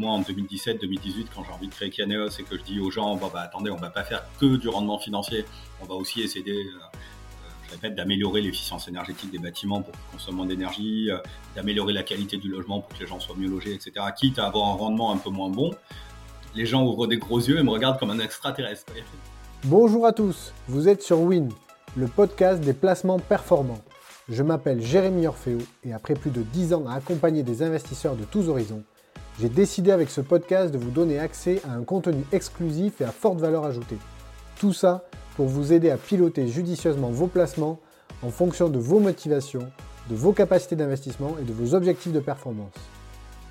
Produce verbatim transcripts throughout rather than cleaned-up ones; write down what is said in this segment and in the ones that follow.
Moi, en deux mille dix-sept deux mille dix-huit, quand j'ai envie de créer Kyaneos et que je dis aux gens, bah, bah attendez, on va pas faire que du rendement financier, on va aussi essayer de... Je répète, d'améliorer l'efficience énergétique des bâtiments pour qu'ils consomment moins d'énergie, euh, d'améliorer la qualité du logement pour que les gens soient mieux logés, et cetera. Quitte à avoir un rendement un peu moins bon, les gens ouvrent des gros yeux et me regardent comme un extraterrestre. Bonjour à tous, vous êtes sur WIN, le podcast des placements performants. Je m'appelle Jérémy Orfeo et après plus de dix ans à accompagner des investisseurs de tous horizons, j'ai décidé avec ce podcast de vous donner accès à un contenu exclusif et à forte valeur ajoutée. Tout ça pour vous aider à piloter judicieusement vos placements en fonction de vos motivations, de vos capacités d'investissement et de vos objectifs de performance.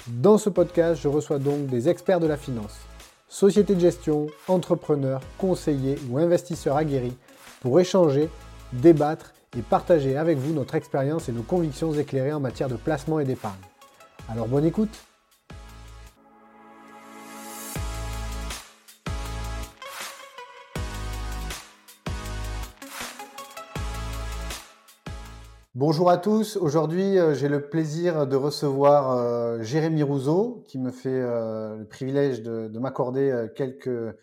Dans ce podcast, je reçois donc des experts de la finance, sociétés de gestion, entrepreneurs, conseillers ou investisseurs aguerris pour échanger, débattre et partager avec vous notre expérience et nos convictions éclairées en matière de placement et d'épargne. Alors bonne écoute! Bonjour à tous, aujourd'hui euh, j'ai le plaisir de recevoir euh, Jérémy Rouzaud qui me fait euh, le privilège de, de m'accorder euh, quelques,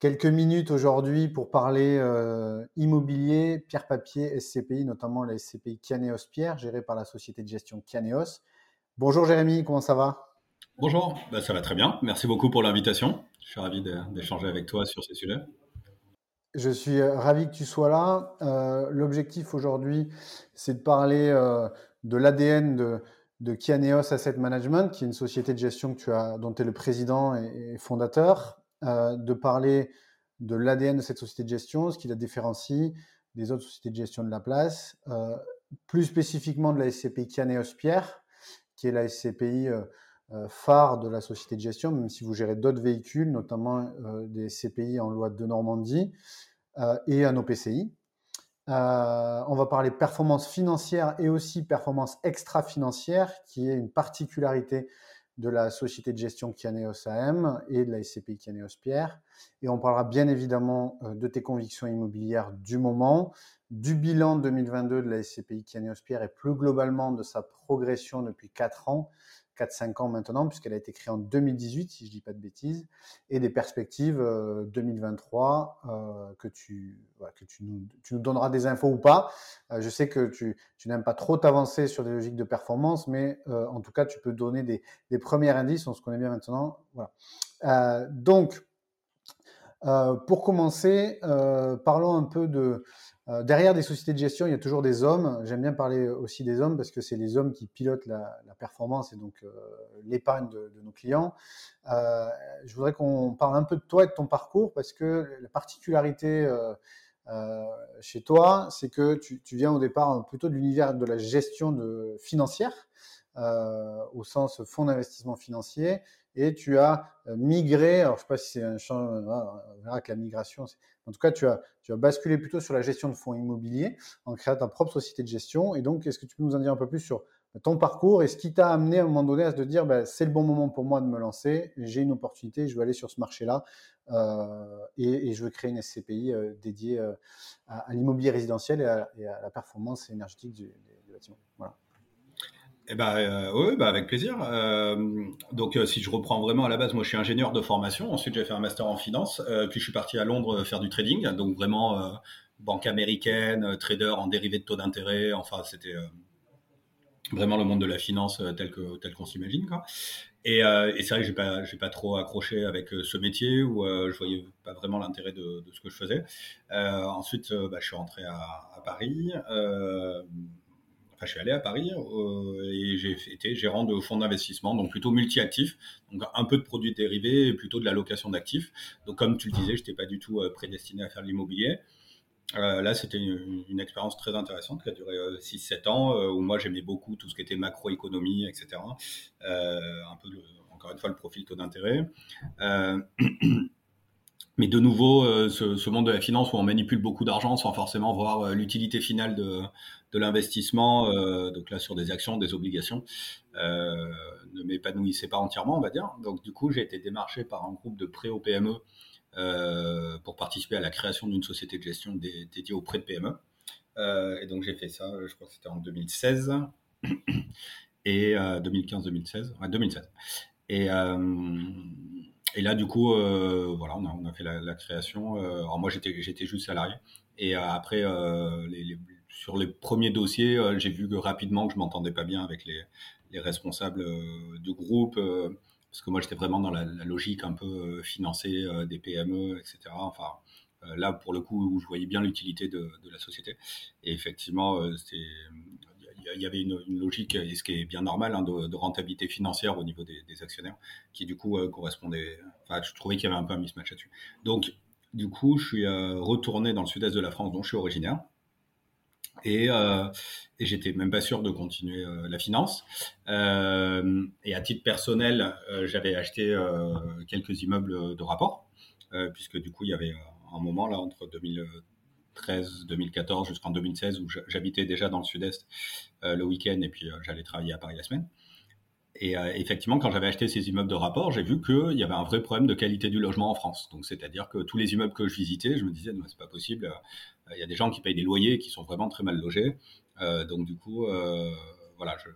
quelques minutes aujourd'hui pour parler euh, immobilier, pierre-papier, S C P I, notamment la S C P I Kyaneos Pierre, gérée par la société de gestion Kyaneos. Bonjour Jérémy, comment ça va ? Bonjour, ben, ça va très bien, merci beaucoup pour l'invitation, je suis ravi de, d'échanger avec toi sur ces sujets. Je suis ravi que tu sois là. Euh, l'objectif aujourd'hui, c'est de parler euh, de l'A D N de, de Kyaneos Asset Management, qui est une société de gestion que tu as, dont tu es le président et, et fondateur, euh, de parler de l'A D N de cette société de gestion, ce qui la différencie des autres sociétés de gestion de la place, euh, plus spécifiquement de la S C P I Kyaneos Pierre, qui est la S C P I euh, phare de la société de gestion, même si vous gérez d'autres véhicules, notamment euh, des S C P I en loi de Normandie euh, et un O P C I. Euh, on va parler performance financière et aussi performance extra-financière, qui est une particularité de la société de gestion Kyaneos A M et de la S C P I Kyaneos Pierre. Et on parlera bien évidemment euh, de tes convictions immobilières du moment, du bilan deux mille vingt-deux de la S C P I Kyaneos Pierre et plus globalement de sa progression depuis quatre ans, quatre à cinq ans maintenant, puisqu'elle a été créée en deux mille dix-huit, si je ne dis pas de bêtises, et des perspectives euh, deux mille vingt-trois euh, que, tu, voilà, que tu, nous, tu nous donneras des infos ou pas. Euh, je sais que tu, tu n'aimes pas trop t'avancer sur des logiques de performance, mais euh, en tout cas, tu peux donner des, des premiers indices, on se connaît bien maintenant. Voilà. Euh, donc, euh, pour commencer, euh, parlons un peu de... Euh, derrière des sociétés de gestion, il y a toujours des hommes. J'aime bien parler aussi des hommes parce que c'est les hommes qui pilotent la, la performance et donc euh, l'épargne de, de nos clients. Euh, je voudrais qu'on parle un peu de toi et de ton parcours parce que la particularité euh, euh, chez toi, c'est que tu, tu viens au départ plutôt de l'univers de la gestion de, financière euh, au sens fonds d'investissement financier. Et tu as migré, alors je ne sais pas si c'est un changement, on verra que la migration, c'est... en tout cas tu as, tu as basculé plutôt sur la gestion de fonds immobiliers en créant ta propre société de gestion. Et donc, est-ce que tu peux nous en dire un peu plus sur ton parcours et ce qui t'a amené à un moment donné à se dire ben, c'est le bon moment pour moi de me lancer, j'ai une opportunité, je veux aller sur ce marché-là euh, et, et je veux créer une S C P I euh, dédiée euh, à, à l'immobilier résidentiel et à, et à la performance énergétique du, des, des bâtiments. Voilà. Eh ben, euh, oui, ben avec plaisir. Euh, donc, euh, si je reprends vraiment à la base, moi, je suis ingénieur de formation. Ensuite, j'ai fait un master en finance. Euh, puis, je suis parti à Londres faire du trading. Donc, vraiment, euh, banque américaine, trader en dérivés de taux d'intérêt. Enfin, c'était euh, vraiment le monde de la finance euh, tel que tel qu'on s'imagine, quoi. Et, euh, et c'est vrai que j'ai pas j'ai pas trop accroché avec euh, ce métier où euh, je voyais pas vraiment l'intérêt de, de ce que je faisais. Euh, ensuite, euh, bah, je suis rentré à, à Paris. Euh, Enfin, je suis allé à Paris euh, et j'ai été gérant de fonds d'investissement, donc plutôt multi-actifs, donc un peu de produits dérivés et plutôt de la location d'actifs. Donc, comme tu le disais, je n'étais pas du tout euh, prédestiné à faire de l'immobilier. Euh, là, c'était une, une expérience très intéressante qui a duré euh, six sept ans, euh, où moi, j'aimais beaucoup tout ce qui était macroéconomie, et cetera. Euh, un peu, le, encore une fois, le profil taux d'intérêt. Euh, mais de nouveau, euh, ce, ce monde de la finance où on manipule beaucoup d'argent sans forcément voir euh, l'utilité finale de... de l'investissement, euh, donc là sur des actions, des obligations, euh, ne m'épanouissait pas entièrement, on va dire. Donc du coup, j'ai été démarché par un groupe de prêts aux P M E euh, pour participer à la création d'une société de gestion dé- dédiée aux prêts de P M E. Euh, et donc j'ai fait ça, je crois que c'était en deux mille seize et euh, deux mille quinze deux mille seize, ouais, deux mille seize. Et, euh, et là, du coup, euh, voilà, on a, on a fait la, la création. Euh, alors moi, j'étais, j'étais juste salarié. Et euh, après, euh, les, les, sur les premiers dossiers, euh, j'ai vu que, rapidement que je m'entendais pas bien avec les, les responsables euh, du groupe. Euh, parce que moi, j'étais vraiment dans la, la logique un peu euh, financée euh, des P M E, et cetera. Enfin, euh, là, pour le coup, où je voyais bien l'utilité de, de la société. Et effectivement, euh, c'était... il y avait une, une logique, et ce qui est bien normal, hein, de, de rentabilité financière au niveau des, des actionnaires, qui du coup euh, correspondait, enfin je trouvais qu'il y avait un peu un mismatch là-dessus. Donc du coup je suis euh, retourné dans le sud-est de la France dont je suis originaire, et, euh, et j'étais même pas sûr de continuer euh, la finance, euh, et à titre personnel euh, j'avais acheté euh, quelques immeubles de rapport, euh, puisque du coup il y avait un moment là entre deux mille treize, deux mille quatorze jusqu'en deux mille seize où j'habitais déjà dans le sud-est euh, le week-end, et puis euh, j'allais travailler à Paris la semaine. Et euh, effectivement, quand j'avais acheté ces immeubles de rapport, j'ai vu qu'il y avait un vrai problème de qualité du logement en France. Donc, c'est-à-dire que tous les immeubles que je visitais, je me disais, non, c'est pas possible. Il euh, y a des gens qui payent des loyers qui sont vraiment très mal logés. Euh, donc, du coup, euh, voilà. Je,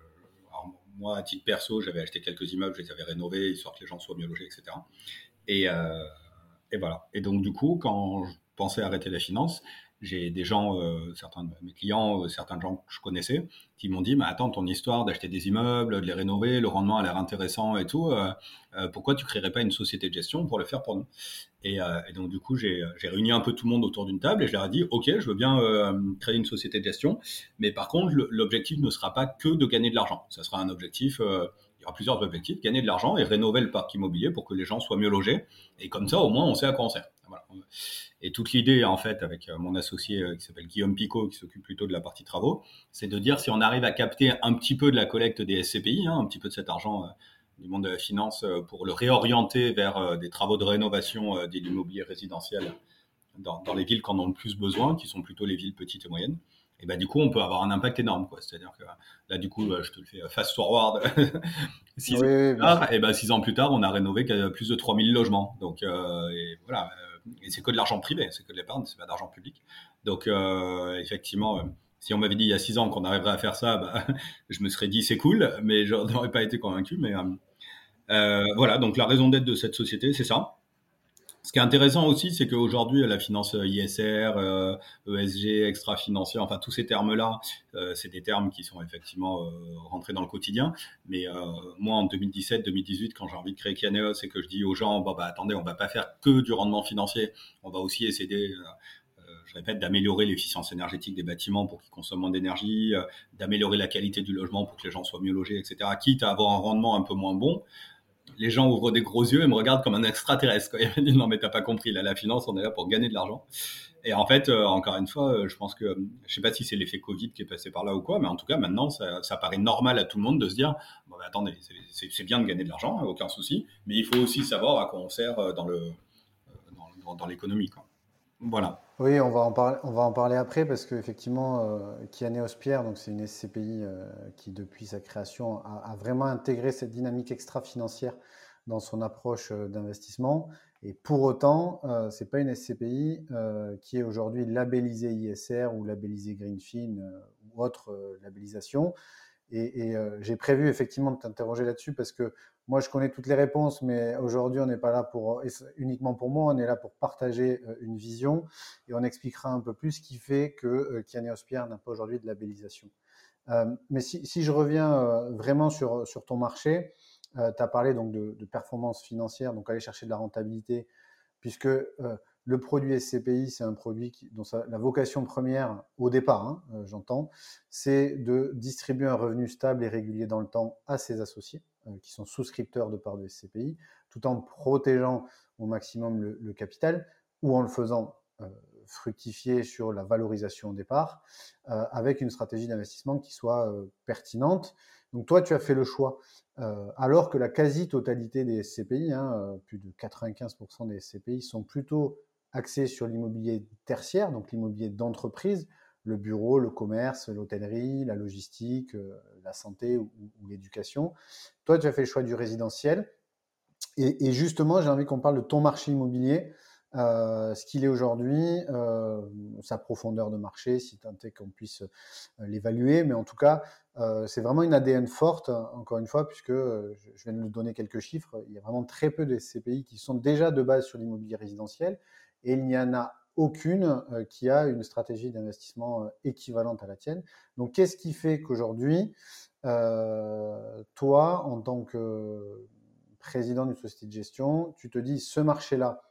alors, moi, à titre perso, j'avais acheté quelques immeubles, je les avais rénovés, histoire que les gens soient mieux logés, et cetera. Et, euh, et voilà. Et donc, du coup, quand je pensais arrêter la finance, j'ai des gens, euh, certains de mes clients, euh, certains gens que je connaissais, qui m'ont dit, mais attends, ton histoire d'acheter des immeubles, de les rénover, le rendement a l'air intéressant et tout, euh, euh, pourquoi tu ne créerais pas une société de gestion pour le faire pour nous? Et, euh, et donc, du coup, j'ai, j'ai réuni un peu tout le monde autour d'une table et je leur ai dit, OK, je veux bien euh, créer une société de gestion, mais par contre, le, l'objectif ne sera pas que de gagner de l'argent. Ça sera un objectif, euh, il y aura plusieurs objectifs, gagner de l'argent et rénover le parc immobilier pour que les gens soient mieux logés. Et comme ça, au moins, on sait à quoi on sert. Voilà. Et toute l'idée, en fait, avec mon associé qui s'appelle Guillaume Picot, qui s'occupe plutôt de la partie travaux, c'est de dire si on arrive à capter un petit peu de la collecte des S C P I, hein, un petit peu de cet argent euh, du monde de la finance, euh, pour le réorienter vers euh, des travaux de rénovation euh, de l'immobilier résidentiel dans, dans les villes qui en ont le plus besoin, qui sont plutôt les villes petites et moyennes, et ben, du coup, on peut avoir un impact énorme, quoi. C'est-à-dire que là, du coup, je te le fais fast-forward, six oui, ans oui, plus tard, et ben, six ans plus tard, on a rénové plus de trois mille logements. Donc, euh, et voilà. Et c'est que de l'argent privé, c'est que de l'épargne, c'est pas d'argent public. Donc, euh, effectivement, euh, si on m'avait dit il y a six ans qu'on arriverait à faire ça, bah, je me serais dit c'est cool, mais je n'aurais pas été convaincu. Mais euh, euh, voilà, donc la raison d'être de cette société, c'est ça. Ce qui est intéressant aussi, c'est qu'aujourd'hui, la finance I S R, euh, E S G, extra-financier, enfin tous ces termes-là, euh, c'est des termes qui sont effectivement euh, rentrés dans le quotidien. Mais euh, moi, en deux mille dix-sept, deux mille dix-huit, quand j'ai envie de créer Kyaneos et que je dis aux gens, bah, bah attendez, on ne va pas faire que du rendement financier, on va aussi essayer, euh, je répète, d'améliorer l'efficience énergétique des bâtiments pour qu'ils consomment moins d'énergie, euh, d'améliorer la qualité du logement pour que les gens soient mieux logés, et cetera, quitte à avoir un rendement un peu moins bon. Les gens ouvrent des gros yeux et me regardent comme un extraterrestre. Ils me disent, non, mais t'as pas compris, là, la finance, on est là pour gagner de l'argent. Et en fait, euh, encore une fois, euh, je pense que, je sais pas si c'est l'effet Covid qui est passé par là ou quoi, mais en tout cas, maintenant, ça, ça paraît normal à tout le monde de se dire, bon, bah, attendez, c'est, c'est, c'est bien de gagner de l'argent, aucun souci, mais il faut aussi savoir à quoi on sert dans, le, dans, dans l'économie, quoi. Voilà. Oui, on va en parler, on va en parler après, parce qu'effectivement, euh, Kyaneos Pierre, donc c'est une S C P I euh, qui, depuis sa création, a, a vraiment intégré cette dynamique extra-financière dans son approche euh, d'investissement. Et pour autant, euh, ce n'est pas une S C P I euh, qui est aujourd'hui labellisée I S R ou labellisée Greenfin euh, ou autre euh, labellisation. Et, et euh, j'ai prévu effectivement de t'interroger là-dessus, parce que moi, je connais toutes les réponses, mais aujourd'hui, on n'est pas là pour, uniquement pour moi, on est là pour partager une vision, et on expliquera un peu plus ce qui fait que Kyaneos Pierre n'a pas aujourd'hui de labellisation. Euh, mais si, si je reviens euh, vraiment sur, sur ton marché, euh, tu as parlé donc de, de performance financière, donc aller chercher de la rentabilité, puisque euh, le produit S C P I, c'est un produit qui, dont ça, la vocation première, au départ, hein, euh, j'entends, c'est de distribuer un revenu stable et régulier dans le temps à ses associés qui sont souscripteurs de part de S C P I, tout en protégeant au maximum le, le capital, ou en le faisant euh, fructifier sur la valorisation au départ, euh, avec une stratégie d'investissement qui soit euh, pertinente. Donc toi, tu as fait le choix, euh, alors que la quasi-totalité des S C P I, hein, plus de quatre-vingt-quinze pour cent des S C P I, sont plutôt axés sur l'immobilier tertiaire, donc l'immobilier d'entreprise, le bureau, le commerce, l'hôtellerie, la logistique, euh, la santé ou, ou l'éducation. Toi, tu as fait le choix du résidentiel. Et, et justement, j'ai envie qu'on parle de ton marché immobilier Euh, ce qu'il est aujourd'hui, euh, sa profondeur de marché, si tant est qu'on puisse euh, l'évaluer, mais en tout cas, euh, c'est vraiment une A D N forte, encore une fois, puisque euh, je viens de vous donner quelques chiffres, il y a vraiment très peu de S C P I qui sont déjà de base sur l'immobilier résidentiel, et il n'y en a aucune euh, qui a une stratégie d'investissement euh, équivalente à la tienne. Donc, qu'est-ce qui fait qu'aujourd'hui, euh, toi, en tant que président d'une société de gestion, tu te dis, ce marché-là,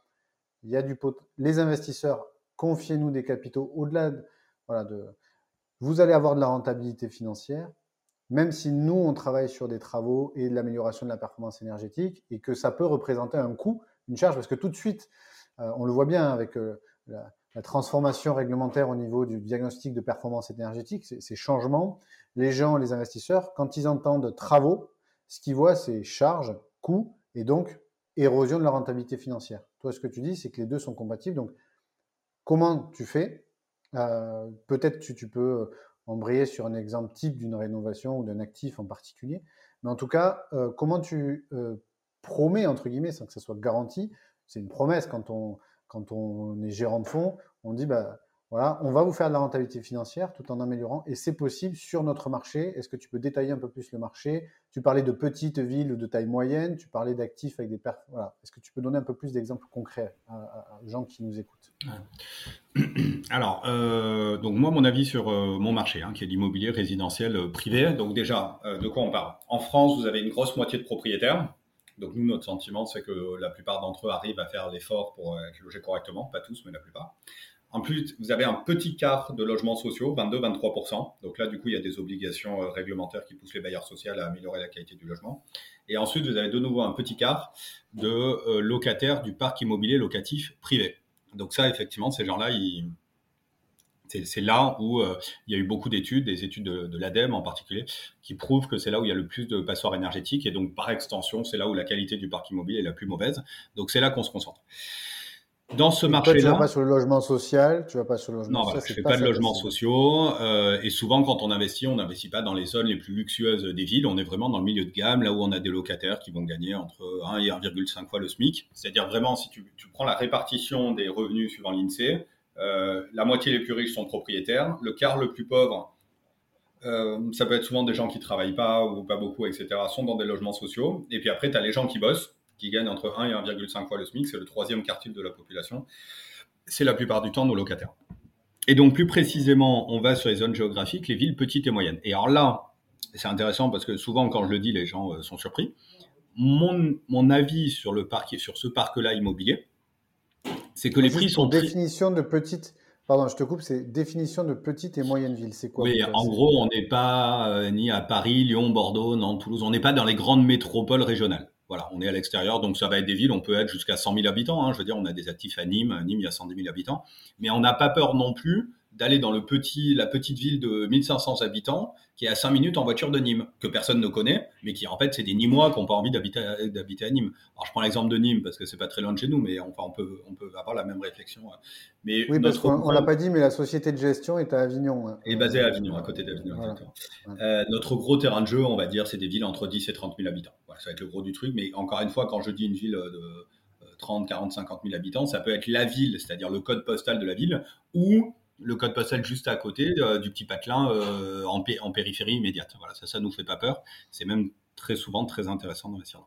il y a du pot. Les investisseurs, confiez-nous des capitaux au-delà de, voilà, de. Vous allez avoir de la rentabilité financière, même si nous, on travaille sur des travaux et de l'amélioration de la performance énergétique et que ça peut représenter un coût, une charge, parce que tout de suite, euh, on le voit bien avec euh, la, la transformation réglementaire au niveau du diagnostic de performance énergétique, ces, ces changements, les gens, les investisseurs, quand ils entendent travaux, ce qu'ils voient, c'est charges, coûts et donc érosion de la rentabilité financière. Toi, ce que tu dis, c'est que les deux sont compatibles. Donc, comment tu fais ? euh, Peut-être tu, tu peux embrayer sur un exemple type d'une rénovation ou d'un actif en particulier. Mais en tout cas, euh, comment tu euh, promets, entre guillemets, sans que ça soit garanti ? C'est une promesse quand on, quand on est gérant de fonds. On dit, bah, voilà, on va vous faire de la rentabilité financière tout en améliorant. Et c'est possible sur notre marché. Est-ce que tu peux détailler un peu plus le marché ? Tu parlais de petites villes ou de taille moyenne. Tu parlais d'actifs avec des pertes. Voilà. Est-ce que tu peux donner un peu plus d'exemples concrets aux gens qui nous écoutent ? Ouais. Alors, euh, donc moi, mon avis sur euh, mon marché, hein, qui est l'immobilier résidentiel euh, privé. Donc déjà, euh, de quoi on parle ? En France, vous avez une grosse moitié de propriétaires. Donc nous, notre sentiment, c'est que la plupart d'entre eux arrivent à faire l'effort pour euh, loger correctement. Pas tous, mais la plupart. En plus, vous avez un petit quart de logements sociaux, vingt-deux à vingt-trois pour cent. Donc là, du coup, il y a des obligations réglementaires qui poussent les bailleurs sociaux à améliorer la qualité du logement. Et ensuite, vous avez de nouveau un petit quart de locataires du parc immobilier locatif privé. Donc ça, effectivement, ces gens-là, ils... c'est, c'est là où euh, il y a eu beaucoup d'études, des études de, de l'ADEME en particulier, qui prouvent que c'est là où il y a le plus de passoires énergétiques. Et donc, par extension, c'est là où la qualité du parc immobilier est la plus mauvaise. Donc c'est là qu'on se concentre. Dans ce marché-là, tu vas pas sur le logement social, tu vas pas sur le logement. Non, social, bah, je fais pas, pas de logements sociaux. Euh, et souvent, quand on investit, on n'investit pas dans les zones les plus luxueuses des villes. On est vraiment dans le milieu de gamme, là où on a des locataires qui vont gagner entre un et un virgule cinq fois le SMIC. C'est-à-dire vraiment, si tu, tu prends la répartition des revenus suivant l'INSEE, euh, la moitié les plus riches sont propriétaires, le quart le plus pauvre. Euh, ça peut être souvent des gens qui travaillent pas ou pas beaucoup, et cetera, sont dans des logements sociaux. Et puis après, tu as les gens qui bossent, qui gagnent entre un et un virgule cinq fois le SMIC, c'est le troisième quartile de la population, c'est la plupart du temps nos locataires. Et donc, plus précisément, on va sur les zones géographiques, les villes petites et moyennes. Et alors là, c'est intéressant parce que souvent, quand je le dis, les gens sont surpris. Mon, mon avis sur, le parc, sur ce parc-là immobilier, c'est que les prix sont... Définition de petite... Pardon, je te coupe, c'est définition de petite et moyenne ville, c'est quoi ? Oui, en gros, on n'est pas euh, ni à Paris, Lyon, Bordeaux, Nantes, Toulouse, on n'est pas dans les grandes métropoles régionales. Voilà, on est à l'extérieur, donc ça va être des villes, on peut être jusqu'à cent mille habitants. Hein. Je veux dire, on a des actifs à Nîmes, à Nîmes, il y a cent dix mille habitants. Mais on n'a pas peur non plus d'aller dans le petit, la petite ville de mille cinq cents habitants qui est à cinq minutes en voiture de Nîmes, que personne ne connaît, mais qui en fait, c'est des Nîmois qui n'ont pas envie d'habiter à, d'habiter à Nîmes. Alors, je prends l'exemple de Nîmes parce que ce n'est pas très loin de chez nous, mais enfin, on peut, on peut avoir la même réflexion. Mais oui, parce qu'on ne l'a pas dit, mais la société de gestion est à Avignon. Hein. Est basée à Avignon, à côté d'Avignon. Voilà. Voilà. Euh, notre gros terrain de jeu, on va dire, c'est des villes entre dix et trente mille habitants. Voilà, ça va être le gros du truc, mais encore une fois, quand je dis une ville de trente, quarante, cinquante mille habitants, ça peut être la ville, c'est-à-dire le code postal de la ville, ou le code postal juste à côté euh, du petit patelin euh, en, p- en périphérie immédiate. Voilà, ça, ça nous fait pas peur. C'est même très souvent très intéressant d'investir là.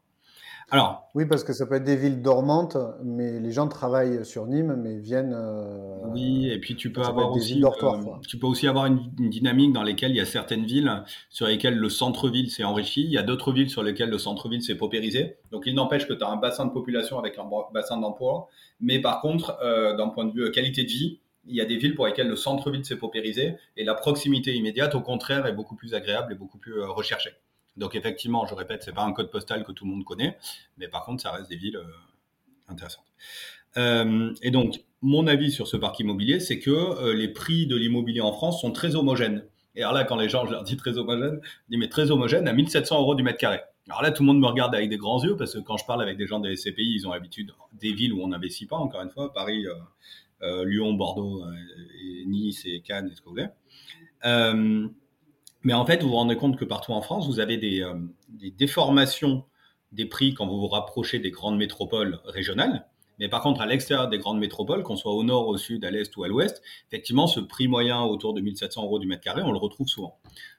Alors, oui, parce que ça peut être des villes dormantes, mais les gens travaillent sur Nîmes, mais viennent. Euh, oui, et puis tu peux avoir aussi. Euh, tu peux aussi avoir une, une dynamique dans lesquelles il y a certaines villes sur lesquelles le centre-ville s'est enrichi, il y a d'autres villes sur lesquelles le centre-ville s'est paupérisé. Donc il n'empêche que tu as un bassin de population avec un bassin d'emploi, mais par contre, euh, d'un point de vue qualité de vie. Il y a des villes pour lesquelles le centre-ville s'est paupérisé et la proximité immédiate, au contraire, est beaucoup plus agréable et beaucoup plus recherchée. Donc, effectivement, je répète, ce n'est pas un code postal que tout le monde connaît, mais par contre, ça reste des villes euh, intéressantes. Euh, et donc, mon avis sur ce parc immobilier, c'est que euh, les prix de l'immobilier en France sont très homogènes. Et alors là, quand les gens, je leur dis très homogène, je dis mais très homogène à mille sept cents euros du mètre carré. Alors là, tout le monde me regarde avec des grands yeux parce que quand je parle avec des gens des S C P I, ils ont l'habitude des villes où on n'investit pas, encore une fois, Paris... Euh, Euh, Lyon, Bordeaux, euh, et Nice et Cannes, et ce que vous voulez. Euh, mais en fait, vous vous rendez compte que partout en France, vous avez des, euh, des déformations des prix quand vous vous rapprochez des grandes métropoles régionales. Mais par contre, à l'extérieur des grandes métropoles, qu'on soit au nord, au sud, à l'est ou à l'ouest, effectivement, ce prix moyen autour de mille sept cents euros du mètre carré, on le retrouve souvent.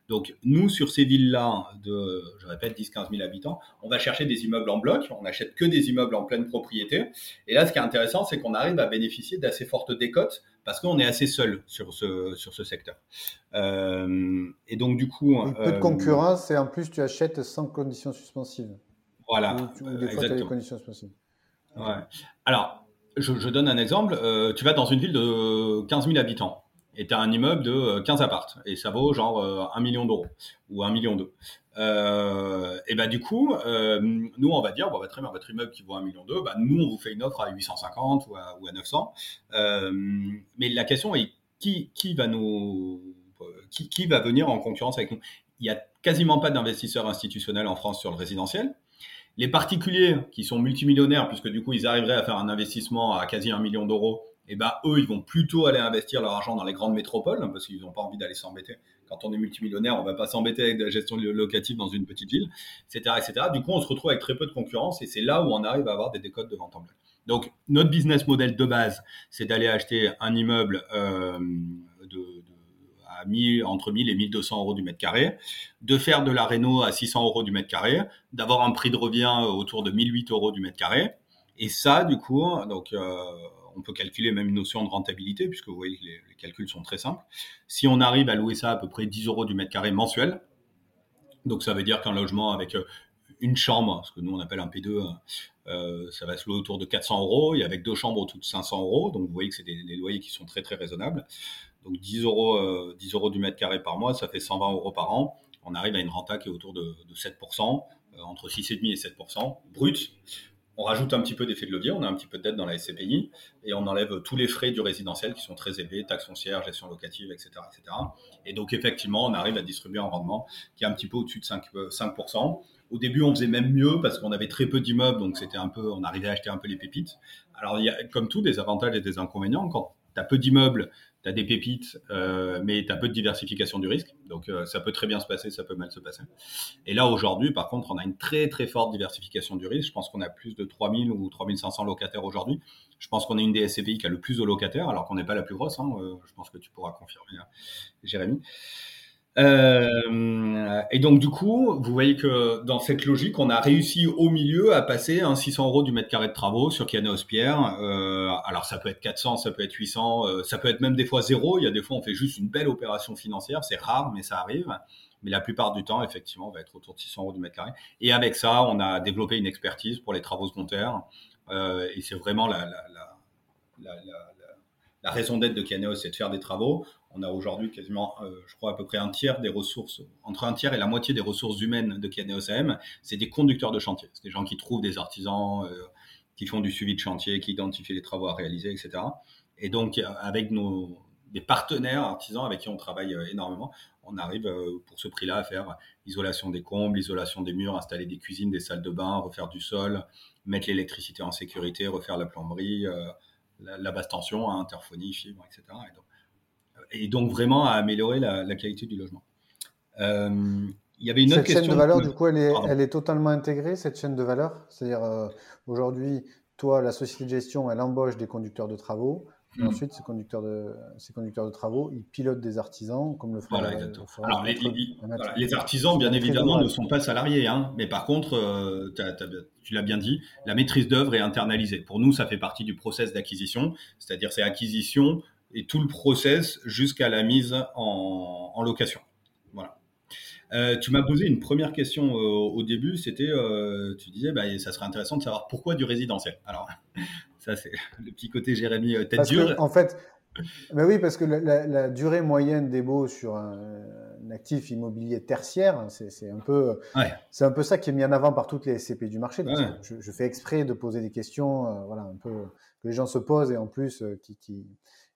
Donc, nous, sur ces villes-là de, je répète, dix à quinze mille habitants, on va chercher des immeubles en bloc, on n'achète que des immeubles en pleine propriété. Et là, ce qui est intéressant, c'est qu'on arrive à bénéficier d'assez fortes décotes parce qu'on est assez seul sur ce, sur ce secteur. Euh, et donc, du coup... Et peu euh, de concurrence et en plus, tu achètes sans conditions suspensives. Voilà, ou, ou des fois, tu as des conditions suspensives. Ouais. Alors, je, je donne un exemple. Euh, tu vas dans une ville de quinze mille habitants et tu as un immeuble de quinze appartes et ça vaut genre euh, un million d'euros ou un million deux. Euh, et ben, du coup, euh, nous, on va dire, bon, bah, très bien, votre immeuble qui vaut un million deux, bah, nous, on vous fait une offre à huit cent cinquante ou à, ou à neuf cents. Euh, mais la question est qui, qui, va nous, qui, qui va venir en concurrence avec nous? Il n'y a quasiment pas d'investisseurs institutionnels en France sur le résidentiel. Les particuliers qui sont multimillionnaires, puisque du coup, ils arriveraient à faire un investissement à quasi un million d'euros, eh ben, eux, ils vont plutôt aller investir leur argent dans les grandes métropoles, parce qu'ils n'ont pas envie d'aller s'embêter. Quand on est multimillionnaire, on ne va pas s'embêter avec de la gestion locative dans une petite ville, et cetera, et cetera. Du coup, on se retrouve avec très peu de concurrence et c'est là où on arrive à avoir des décotes de vente en bloc. Donc, notre business model de base, c'est d'aller acheter un immeuble euh, de, de entre mille et mille deux cents euros du mètre carré, de faire de la réno à six cents euros du mètre carré, d'avoir un prix de revient autour de mille huit euros du mètre carré. Et ça, du coup, donc, euh, on peut calculer même une notion de rentabilité, puisque vous voyez que les, les calculs sont très simples. Si on arrive à louer ça à peu près dix euros du mètre carré mensuel, donc ça veut dire qu'un logement avec une chambre, ce que nous on appelle un P deux, euh, ça va se louer autour de quatre cents euros, et avec deux chambres autour de cinq cents euros, donc vous voyez que c'est des, des loyers qui sont très très raisonnables. Donc dix euros, euh, dix euros du mètre carré par mois, ça fait cent vingt euros par an. On arrive à une renta qui est autour de, de sept pour cent, euh, entre six virgule cinq et sept pour cent brut. On rajoute un petit peu d'effet de levier, on a un petit peu de dette dans la S C P I et on enlève tous les frais du résidentiel qui sont très élevés, taxes foncières, gestion locative, et cetera, et cetera. Et donc effectivement, on arrive à distribuer un rendement qui est un petit peu au-dessus de cinq pour cent. Au début, on faisait même mieux parce qu'on avait très peu d'immeubles, donc c'était un peu, on arrivait à acheter un peu les pépites. Alors il y a comme tout des avantages et des inconvénients. Quand tu as peu d'immeubles, tu as des pépites, euh, mais tu as peu de diversification du risque. Donc, euh, ça peut très bien se passer, ça peut mal se passer. Et là, aujourd'hui, par contre, on a une très, très forte diversification du risque. Je pense qu'on a plus de trois mille ou trois mille cinq cents locataires aujourd'hui. Je pense qu'on est une des S C P I qui a le plus de locataires, alors qu'on n'est pas la plus grosse. Hein. Euh, je pense que tu pourras confirmer, hein, Jérémy. Euh, et donc, du coup, vous voyez que dans cette logique, on a réussi au milieu à passer à six cents euros du mètre carré de travaux sur Kyaneos Pierre. Euh, alors, ça peut être quatre cents, ça peut être huit cents, euh, ça peut être même des fois zéro. Il y a des fois, on fait juste une belle opération financière. C'est rare, mais ça arrive. Mais la plupart du temps, effectivement, on va être autour de six cents euros du mètre carré. Et avec ça, on a développé une expertise pour les travaux secondaires. Euh, et c'est vraiment la, la, la, la, la, la raison d'être de Kyaneos, c'est de faire des travaux. On a aujourd'hui quasiment, euh, je crois, à peu près un tiers des ressources, entre un tiers et la moitié des ressources humaines de Kyaneos A M, c'est des conducteurs de chantier. C'est des gens qui trouvent des artisans, euh, qui font du suivi de chantier, qui identifient les travaux à réaliser, et cetera. Et donc, avec nos des partenaires artisans avec qui on travaille euh, énormément, on arrive euh, pour ce prix-là à faire l'isolation des combles, l'isolation des murs, installer des cuisines, des salles de bain, refaire du sol, mettre l'électricité en sécurité, refaire la plomberie, euh, la, la basse tension, hein, interphonie, fibre, et cetera. Et donc, et donc vraiment à améliorer la, la qualité du logement. Euh, il y avait une autre question. Cette chaîne de valeur, que... du coup, elle est, elle est totalement intégrée, cette chaîne de valeur. C'est-à-dire, euh, aujourd'hui, toi, la société de gestion, elle embauche des conducteurs de travaux. Et mmh. ensuite, ces conducteurs, de, ces conducteurs de travaux, ils pilotent des artisans, comme le font voilà, les, Alors, les, les, voilà, les artisans, bien évidemment, ne sont pas salariés. Hein, mais par contre, euh, t'as, t'as, tu l'as bien dit, la maîtrise d'œuvre est internalisée. Pour nous, ça fait partie du process d'acquisition. C'est-à-dire, c'est acquisition... et tout le process jusqu'à la mise en, en location. Voilà. Euh, tu m'as posé une première question euh, au début, c'était, euh, tu disais, bah, ça serait intéressant de savoir pourquoi du résidentiel. Alors, ça c'est le petit côté Jérémy tête parce dure. Que, en fait, bah oui, parce que la, la, la durée moyenne des baux sur un, un actif immobilier tertiaire, c'est, c'est, un peu, ouais. c'est un peu ça qui est mis en avant par toutes les S C P I du marché. Donc ouais. je, je fais exprès de poser des questions euh, voilà, un peu, que les gens se posent et en plus euh, qui... qui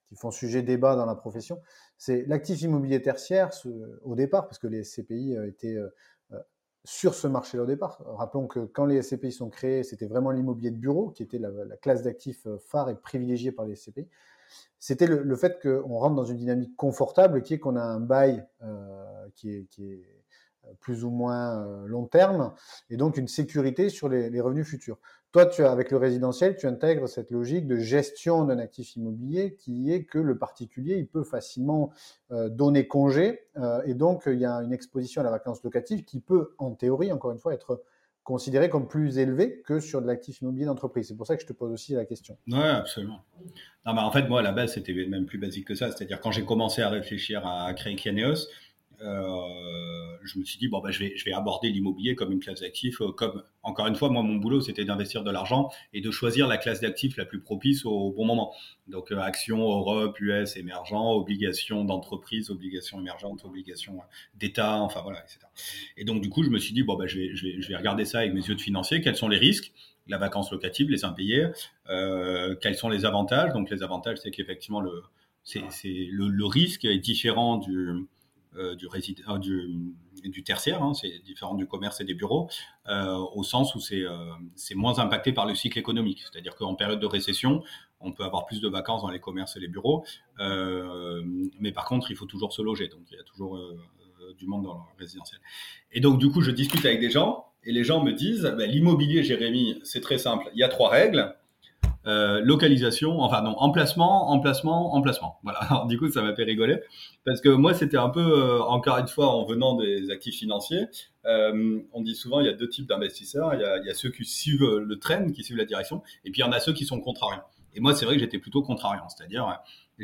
qui font sujet débat dans la profession, c'est l'actif immobilier tertiaire ce, au départ, parce que les S C P I étaient euh, sur ce marché-là au départ. Rappelons que quand les S C P I sont créés, c'était vraiment l'immobilier de bureau qui était la, la classe d'actifs phare et privilégiée par les S C P I. C'était le, le fait qu'on rentre dans une dynamique confortable qui est qu'on a un bail euh, qui est, qui est euh, plus ou moins euh, long terme, et donc une sécurité sur les, les revenus futurs. Toi, tu as, avec le résidentiel, tu intègres cette logique de gestion d'un actif immobilier qui est que le particulier, il peut facilement euh, donner congé, euh, et donc il y a une exposition à la vacance locative qui peut, en théorie, encore une fois, être considérée comme plus élevée que sur de l'actif immobilier d'entreprise. C'est pour ça que je te pose aussi la question. Oui, absolument. Non, mais en fait, moi, à la base, c'était même plus basique que ça. C'est-à-dire, quand j'ai commencé à réfléchir à créer Kyaneos, Euh, je me suis dit bon ben je vais je vais aborder l'immobilier comme une classe d'actifs, euh, comme encore une fois moi mon boulot c'était d'investir de l'argent et de choisir la classe d'actifs la plus propice au, au bon moment. Donc euh, actions, Europe, U S, émergents, obligations d'entreprise, obligations émergentes, obligations d'État, enfin voilà, et cetera. Et donc du coup je me suis dit bon ben je vais je vais je vais regarder ça avec mes yeux de financier. Quels sont les risques? La vacance locative, les impayés. Euh, quels sont les avantages? Donc les avantages c'est qu'effectivement le c'est c'est le, le risque est différent du Euh, du, résid... euh, du, du tertiaire, hein, c'est différent du commerce et des bureaux, euh, au sens où c'est, euh, c'est moins impacté par le cycle économique. C'est-à-dire qu'en période de récession, on peut avoir plus de vacances dans les commerces et les bureaux, euh, mais par contre, il faut toujours se loger. Donc, il y a toujours euh, du monde dans le résidentiel. Et donc, du coup, je discute avec des gens et les gens me disent bah, « L'immobilier, Jérémy, c'est très simple. Il y a trois règles. » Euh, localisation, enfin non, emplacement, emplacement, emplacement. Voilà. Alors, du coup, ça m'a fait rigoler parce que moi, c'était un peu, euh, encore une fois, en venant des actifs financiers, euh, on dit souvent il y a deux types d'investisseurs. Il y a, il y a ceux qui suivent le train, qui suivent la direction, et puis il y en a ceux qui sont contrariants. Et moi, c'est vrai que j'étais plutôt contrariant, c'est-à-dire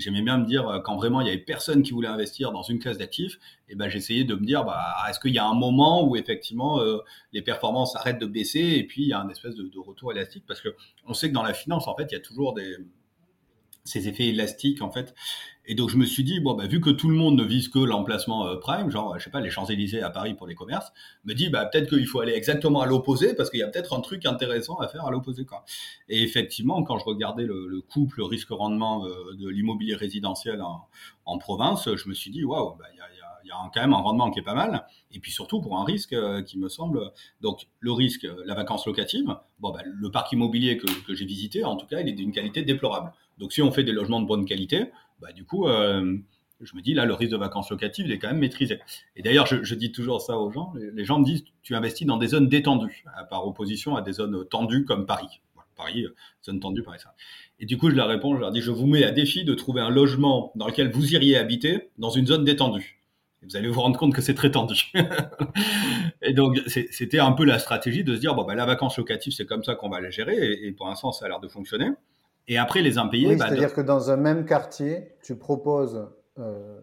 j'aimais bien me dire quand vraiment il y avait personne qui voulait investir dans une classe d'actifs, et ben j'essayais de me dire bah est-ce qu'il y a un moment où effectivement euh, les performances arrêtent de baisser et puis il y a un espèce de, de retour élastique parce que on sait que dans la finance en fait il y a toujours des ces effets élastiques en fait. Et donc je me suis dit bon bah vu que tout le monde ne vise que l'emplacement euh, prime, genre je sais pas les Champs-Élysées à Paris pour les commerces, me dit bah peut-être qu'il faut aller exactement à l'opposé parce qu'il y a peut-être un truc intéressant à faire à l'opposé quoi. Et effectivement quand je regardais le, le couple risque-rendement euh, de l'immobilier résidentiel en, en province, je me suis dit waouh bah il y a, y a, y a un, quand même un rendement qui est pas mal et puis surtout pour un risque euh, qui me semble donc le risque euh, la vacance locative. Bon bah le parc immobilier que, que j'ai visité en tout cas il est d'une qualité déplorable. Donc si on fait des logements de bonne qualité, bah du coup, euh, je me dis là, le risque de vacances locatives, il est quand même maîtrisé. Et d'ailleurs, je, je dis toujours ça aux gens. Les, les gens me disent, tu investis dans des zones détendues, par opposition à des zones tendues comme Paris. Voilà, Paris, zone tendue, Paris. Ça. Et du coup, je leur réponds, je leur dis, je vous mets à défi de trouver un logement dans lequel vous iriez habiter dans une zone détendue. Et vous allez vous rendre compte que c'est très tendu. Et donc, c'était un peu la stratégie de se dire, bon, bah, la vacance locative, c'est comme ça qu'on va la gérer. Et, et pour l'instant, ça a l'air de fonctionner. Et après, les impayés... Oui, c'est-à-dire bah, de... que dans un même quartier, tu proposes euh,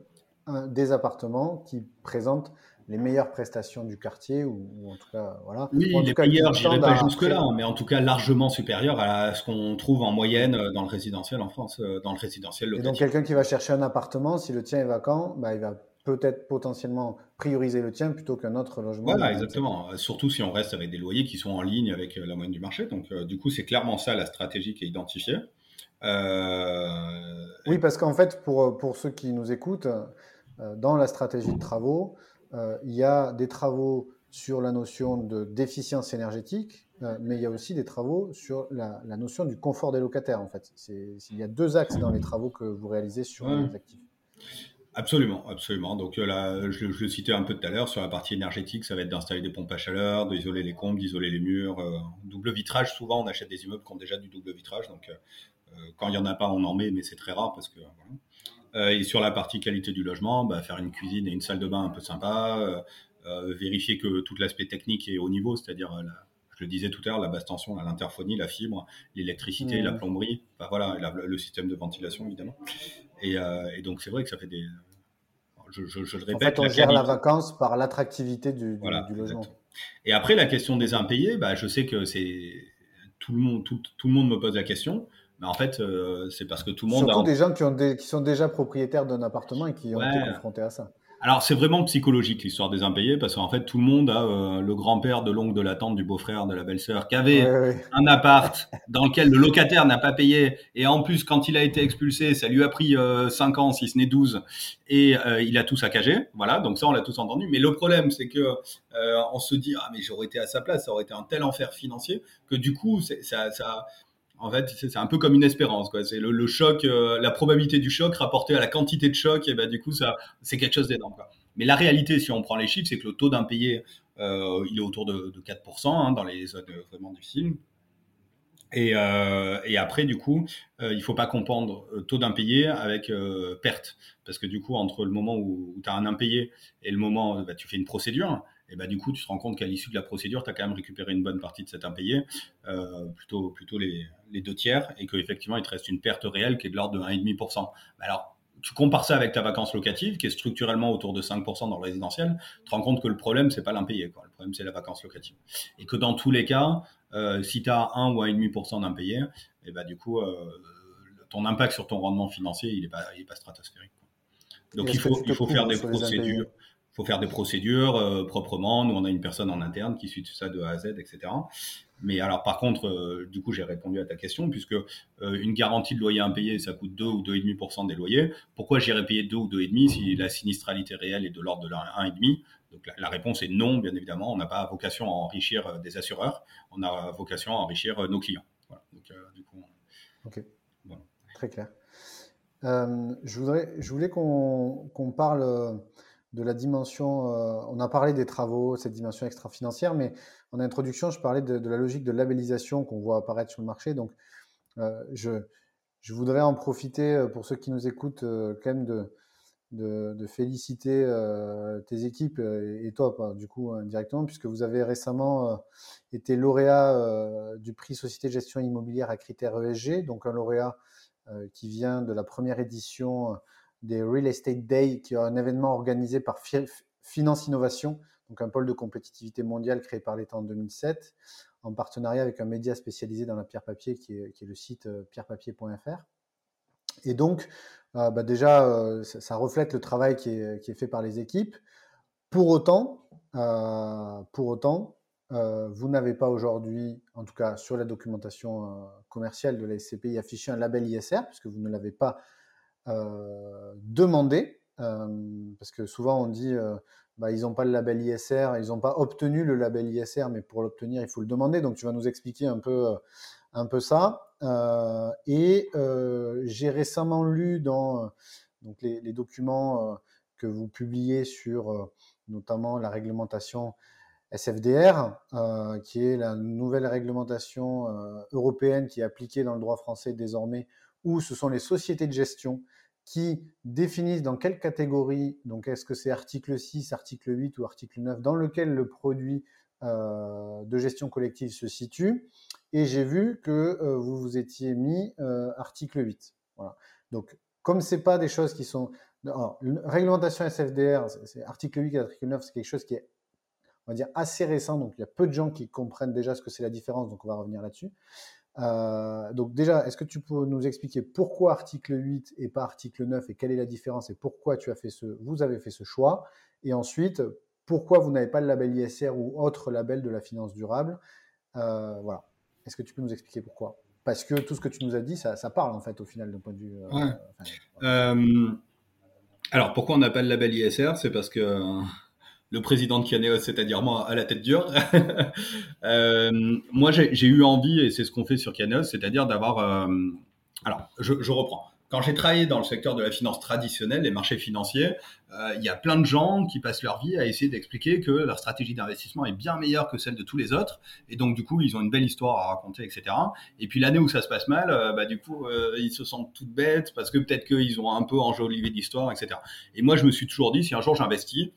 un, des appartements qui présentent les meilleures prestations du quartier, ou, ou en tout cas... voilà. Oui, les meilleures, je n'irai pas jusque-là, mais en tout cas largement supérieures à ce qu'on trouve en moyenne dans le résidentiel en France, dans le résidentiel locatif. Et donc, quelqu'un qui va chercher un appartement, si le tien est vacant, bah, il va... peut-être potentiellement prioriser le tien plutôt qu'un autre logement. Voilà, exactement. Surtout si on reste avec des loyers qui sont en ligne avec la moyenne du marché. Donc, euh, du coup, c'est clairement ça la stratégie qui est identifiée. Euh... Oui, parce qu'en fait, pour, pour ceux qui nous écoutent, euh, dans la stratégie de travaux, euh, il y a des travaux sur la notion de, d'efficience énergétique, euh, mais il y a aussi des travaux sur la, la notion du confort des locataires, en fait. C'est, c'est, il y a deux axes dans les travaux que vous réalisez sur ouais. les actifs. Absolument, absolument. Donc là, je, je le citais un peu tout à l'heure, sur la partie énergétique, ça va être d'installer des pompes à chaleur, d'isoler les combles, d'isoler les murs, euh, double vitrage. Souvent, on achète des immeubles qui ont déjà du double vitrage, donc euh, quand il n'y en a pas, on en met, mais c'est très rare parce que... Voilà. Euh, et sur la partie qualité du logement, bah, faire une cuisine et une salle de bain un peu sympa, euh, vérifier que tout l'aspect technique est au niveau, c'est-à-dire... Euh, la, je le disais tout à l'heure, la basse tension, l'interphonie, la fibre, l'électricité, mmh. la plomberie, ben voilà, la, le système de ventilation évidemment. Et, euh, et donc c'est vrai que ça fait des. Je, je, je le répète. En fait, on la gère qualité. La vacance par l'attractivité du, du, voilà, du logement. Exactement. Et après la question des impayés, bah, je sais que c'est tout le monde, tout, tout le monde me pose la question. Mais en fait, euh, c'est parce que tout le monde. Surtout a... des gens qui, ont des, qui sont déjà propriétaires d'un appartement et qui ouais. ont été confrontés à ça. Alors, c'est vraiment psychologique, l'histoire des impayés, parce qu'en fait, tout le monde a euh, le grand-père, de l'oncle, de la tante, du beau-frère, de la belle-sœur, qui avait oui, oui. un appart dans lequel le locataire n'a pas payé. Et en plus, quand il a été expulsé, ça lui a pris euh, cinq ans, si ce n'est douze, et euh, il a tout saccagé. Voilà, donc ça, on l'a tous entendu. Mais le problème, c'est que euh, on se dit « Ah, mais j'aurais été à sa place, ça aurait été un tel enfer financier » que du coup, c'est, ça… ça en fait, c'est un peu comme une espérance, quoi. C'est le, le choc, euh, la probabilité du choc rapportée à la quantité de choc, et ben du coup, ça, c'est quelque chose d'énorme, quoi. Mais la réalité, si on prend les chiffres, c'est que le taux d'impayé, euh, il est autour de, de quatre pour cent hein, dans les zones vraiment difficiles. Et, euh, et après, du coup, euh, il ne faut pas confondre taux d'impayé avec euh, perte. Parce que du coup, entre le moment où, où tu as un impayé et le moment où bah, tu fais une procédure, et bah, du coup, tu te rends compte qu'à l'issue de la procédure, tu as quand même récupéré une bonne partie de cet impayé, euh, plutôt, plutôt les, les deux tiers, et qu'effectivement, il te reste une perte réelle qui est de l'ordre de un virgule cinq pour cent. Alors, tu compares ça avec ta vacance locative, qui est structurellement autour de cinq pour cent dans le résidentiel, tu te rends compte que le problème, c'est pas l'impayé, quoi. Le problème, c'est la vacance locative. Et que dans tous les cas, euh, si tu as un ou un virgule cinq pour cent d'impayé, et bah, du coup, euh, ton impact sur ton rendement financier, il est pas, il est pas stratosphérique, quoi. Donc, il faut, il faut faire des procédures. Il faut faire des procédures euh, proprement. Nous, on a une personne en interne qui suit tout ça de A à Z, et cetera. Mais alors, par contre, euh, du coup, j'ai répondu à ta question, puisque euh, une garantie de loyer impayé, ça coûte deux ou deux virgule cinq pour cent des loyers. Pourquoi j'irais payer deux ou deux virgule cinq pour cent si la sinistralité réelle est de l'ordre de un virgule cinq pour cent? Donc, la, la réponse est non, bien évidemment. On n'a pas vocation à enrichir euh, des assureurs. On a vocation à enrichir euh, nos clients. Voilà. Donc, euh, du coup, on... OK. Voilà. Très clair. Euh, je, voudrais, je voulais qu'on, qu'on parle... Euh... de la dimension, euh, on a parlé des travaux, cette dimension extra-financière, mais en introduction, je parlais de, de la logique de labellisation qu'on voit apparaître sur le marché. Donc, euh, je, je voudrais en profiter, euh, pour ceux qui nous écoutent, euh, quand même de, de, de féliciter euh, tes équipes et, et toi, bah, du coup, euh, directement, puisque vous avez récemment euh, été lauréat euh, du prix Société de gestion immobilière à critères E S G, donc un lauréat euh, qui vient de la première édition euh, des Real Estate Day, qui est un événement organisé par Finance Innovation, donc un pôle de compétitivité mondiale créé par l'État en deux mille sept, en partenariat avec un média spécialisé dans la pierre papier, qui est, qui est le site pierre papier point F R. Et donc, euh, bah déjà, euh, ça, ça reflète le travail qui est, qui est fait par les équipes. Pour autant, euh, pour autant euh, vous n'avez pas aujourd'hui, en tout cas sur la documentation euh, commerciale de la S C P I, affiché un label I S R, puisque vous ne l'avez pas Euh, demander, euh, parce que souvent on dit euh, bah, ils n'ont pas le label I S R, ils n'ont pas obtenu le label I S R, mais pour l'obtenir il faut le demander. Donc tu vas nous expliquer un peu, euh, un peu ça. Euh, et euh, j'ai récemment lu dans euh, donc les, les documents euh, que vous publiez sur euh, notamment la réglementation S F D R, euh, qui est la nouvelle réglementation euh, européenne qui est appliquée dans le droit français désormais, où ce sont les sociétés de gestion qui définissent dans quelle catégorie, donc est-ce que c'est article six, article huit ou article neuf, dans lequel le produit euh, de gestion collective se situe. Et j'ai vu que euh, vous vous étiez mis euh, article huit. Voilà. Donc, comme ce n'est pas des choses qui sont... Alors, réglementation S F D R, c'est, c'est article huit et article neuf, c'est quelque chose qui est, on va dire, assez récent. Donc, il y a peu de gens qui comprennent déjà ce que c'est la différence, donc on va revenir là-dessus. Euh, donc déjà, est-ce que tu peux nous expliquer pourquoi article huit et pas article neuf, et quelle est la différence, et pourquoi tu as fait ce, vous avez fait ce choix, et ensuite pourquoi vous n'avez pas le label I S R ou autre label de la finance durable? euh, Voilà. Est-ce que tu peux nous expliquer pourquoi? Parce que tout ce que tu nous as dit, ça, ça parle en fait au final d'un point de vue. Euh, ouais. enfin, euh, alors pourquoi on n'a pas le label I S R? C'est parce que le président de Kyaneos, c'est-à-dire moi, à la tête dure. euh, moi, j'ai, j'ai eu envie, et c'est ce qu'on fait sur Kyaneos, c'est-à-dire d'avoir... Euh, alors, je, je reprends. Quand j'ai travaillé dans le secteur de la finance traditionnelle, les marchés financiers, euh, il y a plein de gens qui passent leur vie à essayer d'expliquer que leur stratégie d'investissement est bien meilleure que celle de tous les autres. Et donc, du coup, ils ont une belle histoire à raconter, et cetera. Et puis, l'année où ça se passe mal, euh, bah, du coup, euh, ils se sentent toutes bêtes parce que peut-être qu'ils ont un peu enjolivé l'histoire, et cetera. Et moi, je me suis toujours dit, si un jour j'investis,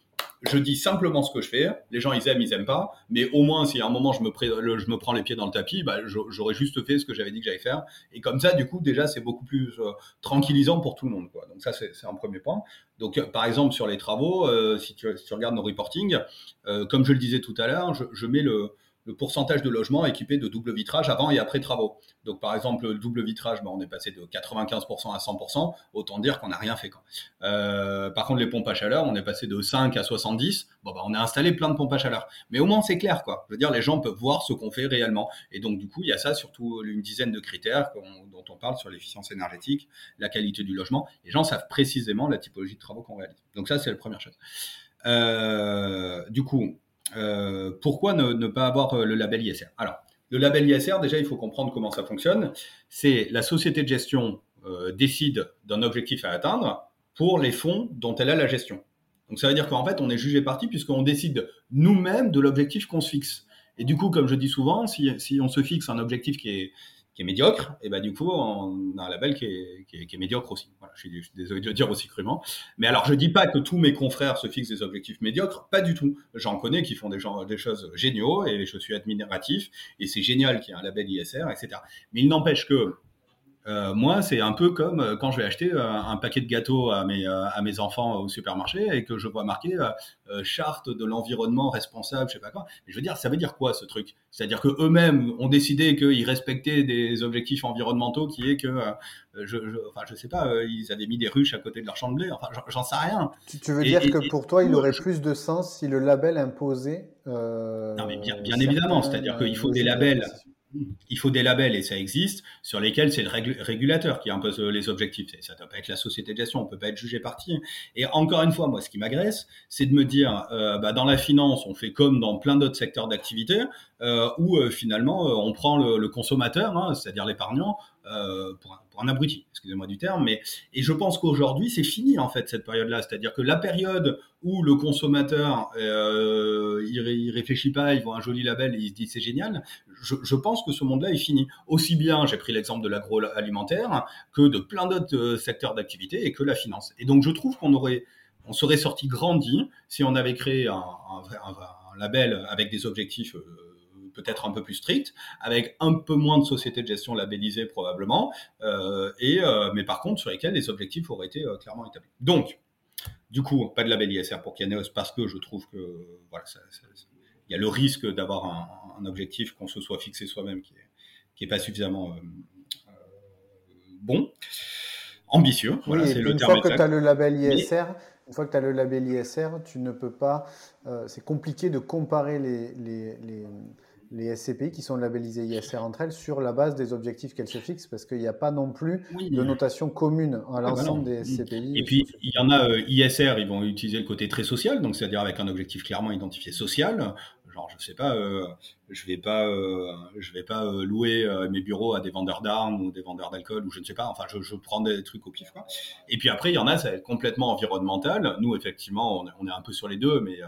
je dis simplement ce que je fais. Les gens, ils aiment, ils n'aiment pas. Mais au moins, si à un moment, je me, pré... je me prends les pieds dans le tapis, bah, j'aurais juste fait ce que j'avais dit que j'allais faire. Et comme ça, du coup, déjà, c'est beaucoup plus euh, tranquillisant pour tout le monde, quoi. Donc ça, c'est, c'est un premier point. Donc, euh, par exemple, sur les travaux, euh, si, tu, si tu regardes nos reportings, euh, comme je le disais tout à l'heure, je, je mets le... le pourcentage de logements équipés de double vitrage avant et après travaux. Donc, par exemple, le double vitrage, ben, on est passé de quatre-vingt-quinze pour cent à cent pour cent. Autant dire qu'on n'a rien fait, quoi. Euh, par contre, les pompes à chaleur, on est passé de cinq à soixante-dix. Bon, ben, on a installé plein de pompes à chaleur. Mais au moins, c'est clair, quoi. Je veux dire, les gens peuvent voir ce qu'on fait réellement. Et donc, du coup, il y a ça, surtout une dizaine de critères qu'on, dont on parle sur l'efficience énergétique, la qualité du logement. Les gens savent précisément la typologie de travaux qu'on réalise. Donc, ça, c'est la première chose. Euh, du coup... Euh, pourquoi ne, ne pas avoir le label I S R? Alors, le label I S R, déjà, il faut comprendre comment ça fonctionne. C'est la société de gestion euh, décide d'un objectif à atteindre pour les fonds dont elle a la gestion. Donc ça veut dire qu'en fait, on est juge et partie puisqu'on décide nous-mêmes de l'objectif qu'on se fixe. Et du coup, comme je dis souvent, si, si on se fixe un objectif qui est, qui est médiocre, et ben du coup, on a un label qui est, qui est, qui est médiocre aussi. Voilà, je suis, je suis désolé de le dire aussi crûment. Mais alors, je dis pas que tous mes confrères se fixent des objectifs médiocres, pas du tout. J'en connais qui font des, gens, des choses géniaux et je suis admiratif. Et c'est génial qu'il y ait un label I S R, et cetera. Mais il n'empêche que Euh, moi, c'est un peu comme euh, quand je vais acheter euh, un paquet de gâteaux à mes, euh, à mes enfants euh, au supermarché et que je vois marqué euh, euh, charte de l'environnement responsable, je sais pas quoi. Mais je veux dire, ça veut dire quoi ce truc ? C'est-à-dire que eux-mêmes ont décidé qu'ils respectaient des objectifs environnementaux, qui est que, euh, je, je, enfin, je sais pas, euh, ils avaient mis des ruches à côté de leur champ de blé. Enfin, j'en, j'en sais rien. Tu, tu veux et, dire et, que pour et, toi, il aurait je... plus de sens si le label imposait euh, Non, mais bien, bien évidemment. C'est-à-dire qu'il faut des labels. Il faut des labels, et ça existe, sur lesquels c'est le régulateur qui impose les objectifs. Ça ne doit pas être la société de gestion, on ne peut pas être jugé partie. Et encore une fois, moi, ce qui m'agresse, c'est de me dire, euh, bah, dans la finance, on fait comme dans plein d'autres secteurs d'activité, euh, où euh, finalement, euh, on prend le, le consommateur, hein, c'est-à-dire l'épargnant, euh, pour, un, pour un abruti, excusez-moi du terme. Mais, et je pense qu'aujourd'hui, c'est fini, en fait, cette période-là. C'est-à-dire que la période où le consommateur, euh, il, il réfléchit pas, il voit un joli label et il se dit c'est génial, je, je pense que ce monde-là est fini. Aussi bien, j'ai pris l'exemple de l'agroalimentaire que de plein d'autres secteurs d'activité et que la finance. Et donc, je trouve qu'on aurait, on serait sorti grandi si on avait créé un, un, un, un label avec des objectifs euh, peut-être un peu plus stricts, avec un peu moins de sociétés de gestion labellisées probablement, euh, et, euh, mais par contre, sur lesquelles les objectifs auraient été euh, clairement établis. Donc, du coup, pas de label I S R pour Kyaneos parce que je trouve que voilà, ça, ça, ça, il y a le risque d'avoir un, un objectif qu'on se soit fixé soi-même qui est, qui est pas suffisamment euh, euh, bon, ambitieux. Voilà, oui, c'est le terme. Une fois que tu as le label I S R, mais... une fois que tu as le label I S R, tu ne peux pas. Euh, c'est compliqué de comparer les les les. les S C P I qui sont labellisées I S R entre elles sur la base des objectifs qu'elles se fixent, parce qu'il n'y a pas non plus oui, de notation commune à l'ensemble ah ben des S C P I. Et puis, il y en a euh, I S R, ils vont utiliser le côté très social, donc c'est-à-dire avec un objectif clairement identifié social. Genre, je ne sais pas, euh, je ne vais pas, euh, je vais pas euh, louer euh, mes bureaux à des vendeurs d'armes ou des vendeurs d'alcool, ou je ne sais pas, enfin, je, je prends des trucs au pif, quoi. Et puis après, il y en a, ça va être complètement environnemental. Nous, effectivement, on, on est un peu sur les deux, mais... Euh,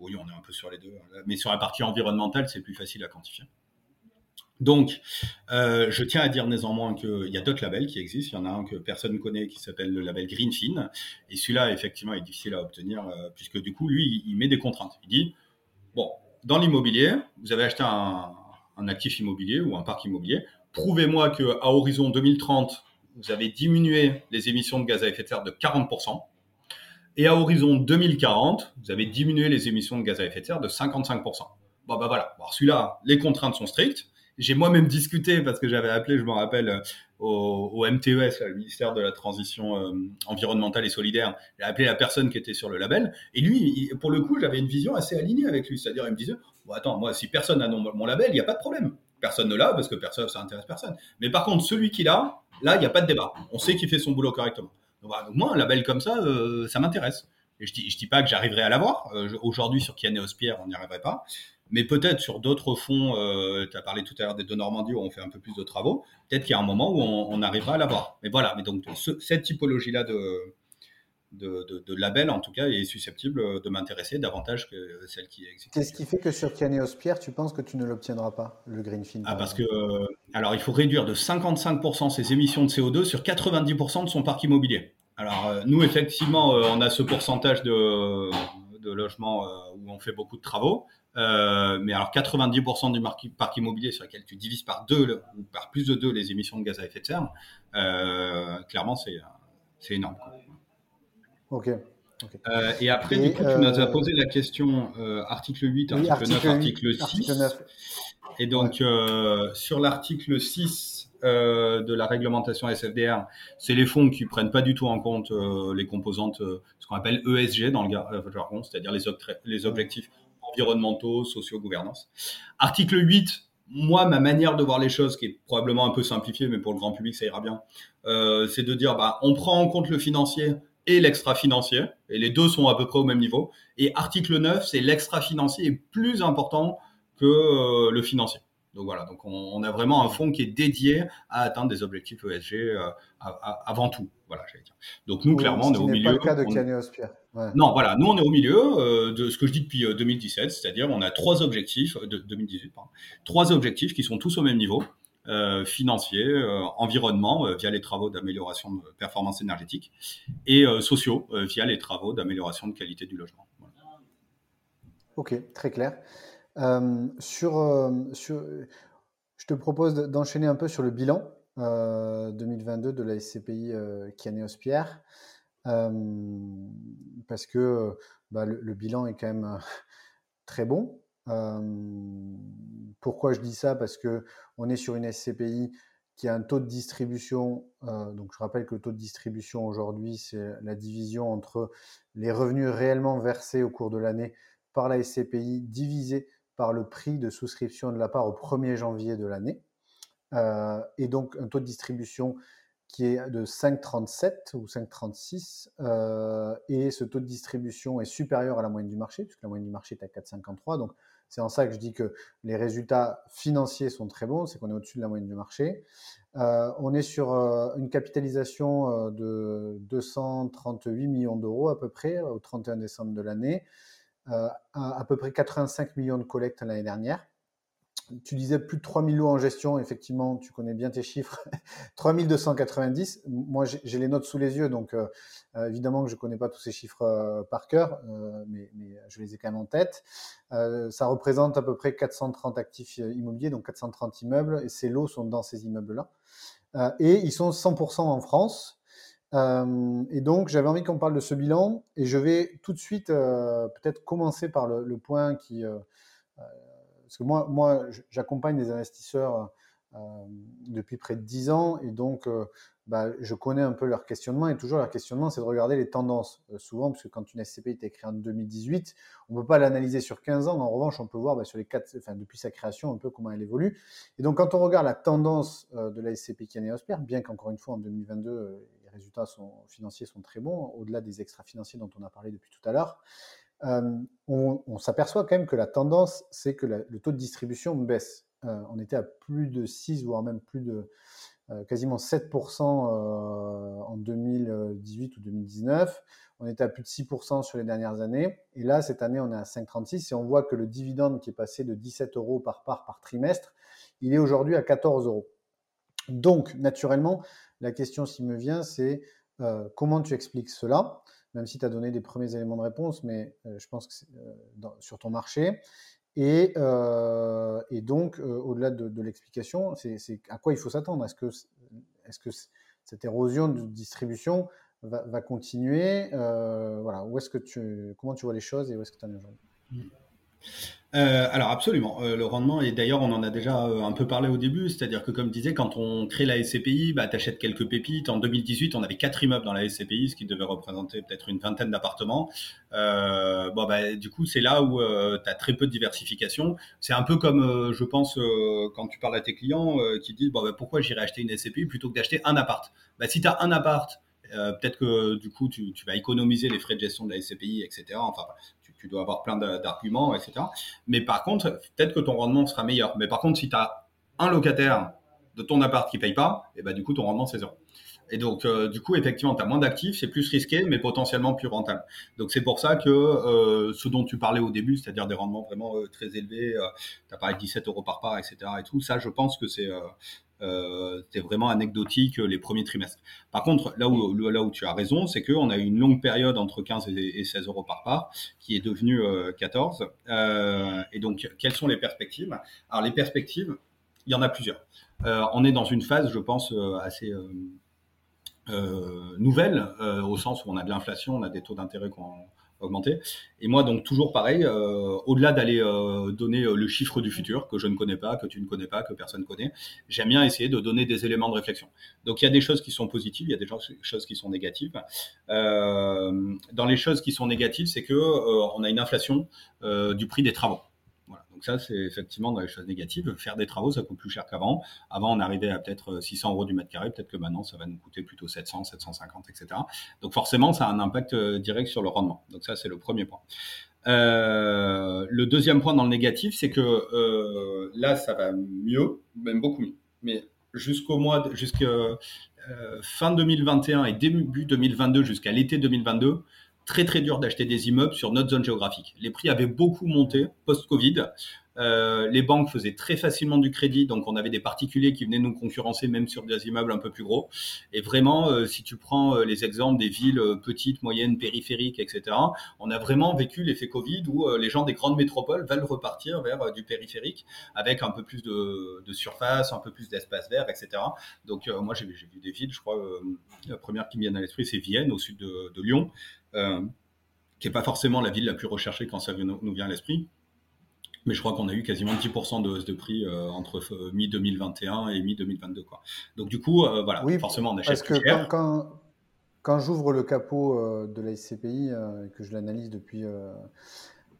Oui, on est un peu sur les deux, mais sur la partie environnementale, c'est plus facile à quantifier. Donc, euh, je tiens à dire néanmoins qu'il y a d'autres labels qui existent. Il y en a un que personne ne connaît qui s'appelle le label Greenfin. Et celui-là, effectivement, est difficile à obtenir euh, puisque du coup, lui, il met des contraintes. Il dit, bon, dans l'immobilier, vous avez acheté un, un actif immobilier ou un parc immobilier. Prouvez-moi qu'à horizon deux mille trente, vous avez diminué les émissions de gaz à effet de serre de quarante pour cent. Et à horizon deux mille quarante, vous avez diminué les émissions de gaz à effet de serre de cinquante-cinq pour cent. Bon, bah voilà. Alors, celui-là, les contraintes sont strictes. J'ai moi-même discuté parce que j'avais appelé, je me rappelle, au, au M T E S, le ministère de la Transition euh, environnementale et solidaire. J'ai appelé la personne qui était sur le label. Et lui, il, pour le coup, j'avais une vision assez alignée avec lui. C'est-à-dire, il me disait, bon, attends, moi, si personne n'a mon label, il n'y a pas de problème. Personne ne l'a parce que personne, ça intéresse personne. Mais par contre, celui qui l'a, là, il n'y a pas de débat. On sait qu'il fait son boulot correctement. Donc moi, un label comme ça, euh, ça m'intéresse. Et je ne dis, je dis pas que j'arriverai à l'avoir. Euh, aujourd'hui, sur Kyaneos Pierre, on n'y arriverait pas. Mais peut-être sur d'autres fonds, euh, tu as parlé tout à l'heure des deux Normandie où on fait un peu plus de travaux, peut-être qu'il y a un moment où on, on arrivera à l'avoir. Mais voilà, mais donc ce, cette typologie-là de, de, de, de label, en tout cas, est susceptible de m'intéresser davantage que celle qui existe. Qu'est-ce qui fait que sur Kyaneos Pierre, tu penses que tu ne l'obtiendras pas, le Greenfin ? Ah, parce que, euh, alors il faut réduire de cinquante-cinq pour cent ses émissions de C O deux sur quatre-vingt-dix pour cent de son parc immobilier. Alors, euh, nous, effectivement, euh, on a ce pourcentage de, de logements euh, où on fait beaucoup de travaux. Euh, mais alors, quatre-vingt-dix pour cent du marque, parc immobilier sur lequel tu divises par deux le, ou par plus de deux les émissions de gaz à effet de serre, euh, clairement, c'est, c'est énorme. OK. okay. Euh, et après, et du coup, euh, tu nous as posé la question euh, article huit, oui, article, article neuf, article huit, six. Article neuf. Et donc, ouais. euh, sur l'article six... Euh, de la réglementation S F D R, c'est les fonds qui prennent pas du tout en compte euh, les composantes, euh, ce qu'on appelle E S G dans le jargon, c'est-à-dire les, ob- les objectifs environnementaux, sociaux, gouvernance. Article huit, moi, ma manière de voir les choses, qui est probablement un peu simplifiée, mais pour le grand public, ça ira bien, euh, c'est de dire, bah, on prend en compte le financier et l'extra-financier, et les deux sont à peu près au même niveau. Et article neuf, c'est l'extra-financier est plus important que euh, le financier. Donc voilà, donc on, on a vraiment un fonds qui est dédié à atteindre des objectifs E S G euh, à, à, avant tout. Voilà, j'allais dire. Donc nous, oui, clairement, on est au milieu. Ce n'est pas le cas de Kyaneos Pierre. Ouais. Non, voilà, nous on est au milieu euh, de ce que je dis depuis euh, deux mille dix-sept, c'est-à-dire on a trois objectifs de deux mille dix-huit, pardon, trois objectifs qui sont tous au même niveau. Euh, financiers, euh, environnement euh, via les travaux d'amélioration de performance énergétique et euh, sociaux euh, via les travaux d'amélioration de qualité du logement. Voilà. Ok, très clair. Euh, sur, euh, sur, je te propose d'enchaîner un peu sur le bilan euh, deux mille vingt-deux de la S C P I euh, Kyaneos Pierre euh, parce que bah, le, le bilan est quand même euh, très bon. Euh, pourquoi je dis ça ? Parce qu'on est sur une S C P I qui a un taux de distribution, euh, donc je rappelle que le taux de distribution aujourd'hui, c'est la division entre les revenus réellement versés au cours de l'année par la S C P I divisé par le prix de souscription de la part au premier janvier de l'année, euh, et donc un taux de distribution qui est de cinq virgule trente-sept ou cinq virgule trente-six, euh, et ce taux de distribution est supérieur à la moyenne du marché, puisque la moyenne du marché est à quatre virgule cinquante-trois, donc c'est en ça que je dis que les résultats financiers sont très bons, c'est qu'on est au-dessus de la moyenne du marché. Euh, on est sur euh, une capitalisation euh, de deux cent trente-huit millions d'euros à peu près, au trente et un décembre de l'année, euh, à, à peu près quatre-vingt-cinq millions de collectes l'année dernière. Tu disais plus de trois mille lots en gestion, effectivement, tu connais bien tes chiffres, trois mille deux cent quatre-vingt-dix. Moi, j'ai les notes sous les yeux, donc euh, évidemment que je ne connais pas tous ces chiffres euh, par cœur, euh, mais, mais je les ai quand même en tête. Euh, ça représente à peu près quatre cent trente actifs immobiliers, donc quatre cent trente immeubles, et ces lots sont dans ces immeubles-là. Euh, et ils sont cent pour cent en France. Euh, et donc, j'avais envie qu'on parle de ce bilan, et je vais tout de suite euh, peut-être commencer par le, le point qui... Euh, euh, Parce que moi, moi j'accompagne des investisseurs euh, depuis près de dix ans et donc euh, bah, je connais un peu leur questionnement. Et toujours leur questionnement, c'est de regarder les tendances. Euh, souvent, parce que quand une S C P I est créée en deux mille dix-huit, on ne peut pas l'analyser sur quinze ans. En revanche, on peut voir bah, sur les quatre, enfin, depuis sa création un peu comment elle évolue. Et donc, quand on regarde la tendance euh, de la S C P I Kyaneos Pierre, bien qu'encore une fois en deux mille vingt-deux, euh, les résultats sont, financiers sont très bons, au-delà des extra-financiers dont on a parlé depuis tout à l'heure, Euh, on, on s'aperçoit quand même que la tendance, c'est que la, le taux de distribution baisse. Euh, on était à plus de six, voire même plus de euh, quasiment sept pour cent euh, en deux mille dix-huit ou deux mille dix-neuf. On était à plus de six pour cent sur les dernières années. Et là, cette année, on est à cinq virgule trente-six et on voit que le dividende qui est passé de dix-sept euros par part par trimestre, il est aujourd'hui à quatorze euros. Donc, naturellement, la question qui me vient, c'est euh, comment tu expliques cela ? Même si tu as donné des premiers éléments de réponse, mais euh, je pense que c'est euh, dans, sur ton marché. Et, euh, et donc, euh, au-delà de, de l'explication, c'est, c'est à quoi il faut s'attendre. Est-ce que, est-ce que cette érosion de distribution va, va continuer euh, voilà. Où est-ce que tu, comment tu vois les choses et où est-ce que tu en es aujourd'hui ? Euh, alors absolument, euh, le rendement, et d'ailleurs on en a déjà euh, un peu parlé au début, c'est-à-dire que comme je disais, quand on crée la S C P I, bah, t'achètes quelques pépites. En deux mille dix-huit, on avait quatre immeubles dans la S C P I, ce qui devait représenter peut-être une vingtaine d'appartements. Euh, bon, bah, du coup, c'est là où euh, t'as très peu de diversification. C'est un peu comme, euh, je pense, euh, quand tu parles à tes clients euh, qui disent bon, bah, pourquoi j'irais acheter une S C P I plutôt que d'acheter un appart. Bah, si t'as un appart, euh, peut-être que du coup tu, tu vas économiser les frais de gestion de la S C P I, et cetera. Enfin, bah, tu dois avoir plein d'arguments, et cetera. Mais par contre, peut-être que ton rendement sera meilleur. Mais par contre, si tu as un locataire de ton appart qui ne paye pas, et ben, du coup, ton rendement, c'est zéro. Et donc, euh, du coup, effectivement, tu as moins d'actifs, c'est plus risqué, mais potentiellement plus rentable. Donc, c'est pour ça que euh, ce dont tu parlais au début, c'est-à-dire des rendements vraiment euh, très élevés, euh, tu as parlé de dix-sept euros par part, et cetera. Et tout ça, je pense que c'est... Euh, Euh, c'était vraiment anecdotique les premiers trimestres. Par contre, là où, là où tu as raison, c'est qu'on a eu une longue période entre quinze et seize euros par part qui est devenue euh, quatorze. Euh, et donc, quelles sont les perspectives ? Alors, les perspectives, il y en a plusieurs. Euh, on est dans une phase, je pense, euh, assez... Euh, euh, nouvelle, euh, au sens où on a de l'inflation, on a des taux d'intérêt qui ont augmenté. Et moi, donc, toujours pareil, euh, au-delà d'aller euh, donner le chiffre du futur, que je ne connais pas, que tu ne connais pas, que personne ne connaît, j'aime bien essayer de donner des éléments de réflexion. Donc, il y a des choses qui sont positives, il y a des choses qui sont négatives. Euh, dans les choses qui sont négatives, c'est que euh, on a une inflation euh, du prix des travaux. Voilà. Donc ça, c'est effectivement dans les choses négatives. Faire des travaux, ça coûte plus cher qu'avant. Avant, on arrivait à peut-être six cents euros du mètre carré. Peut-être que maintenant, ça va nous coûter plutôt sept cents, sept cent cinquante, et cetera. Donc forcément, ça a un impact direct sur le rendement. Donc ça, c'est le premier point. Euh, le deuxième point dans le négatif, c'est que euh, là, ça va mieux, même beaucoup mieux. Mais jusqu'au mois, jusqu'à euh, fin deux mille vingt et un et début deux mille vingt-deux, jusqu'à l'été deux mille vingt-deux, très très dur d'acheter des immeubles sur notre zone géographique. Les prix avaient beaucoup monté post-Covid. Euh, les banques faisaient très facilement du crédit, donc on avait des particuliers qui venaient nous concurrencer même sur des immeubles un peu plus gros. Et vraiment, euh, si tu prends euh, les exemples des villes euh, petites, moyennes, périphériques, et cetera, on a vraiment vécu l'effet Covid où euh, les gens des grandes métropoles veulent repartir vers euh, du périphérique avec un peu plus de, de surface, un peu plus d'espace vert, et cetera. Donc euh, moi, j'ai, j'ai vu des villes, je crois, euh, la première qui me vient à l'esprit, c'est Vienne, au sud de, de Lyon, euh, qui n'est pas forcément la ville la plus recherchée quand ça nous vient à l'esprit. Mais je crois qu'on a eu quasiment dix pour cent de hausse de prix euh, entre euh, mi-deux mille vingt et un et mi-deux mille vingt-deux. Quoi. Donc du coup, euh, voilà, oui, forcément, on achète plus cher. Parce que quand, quand, quand j'ouvre le capot euh, de la S C P I, euh, que je l'analyse depuis euh,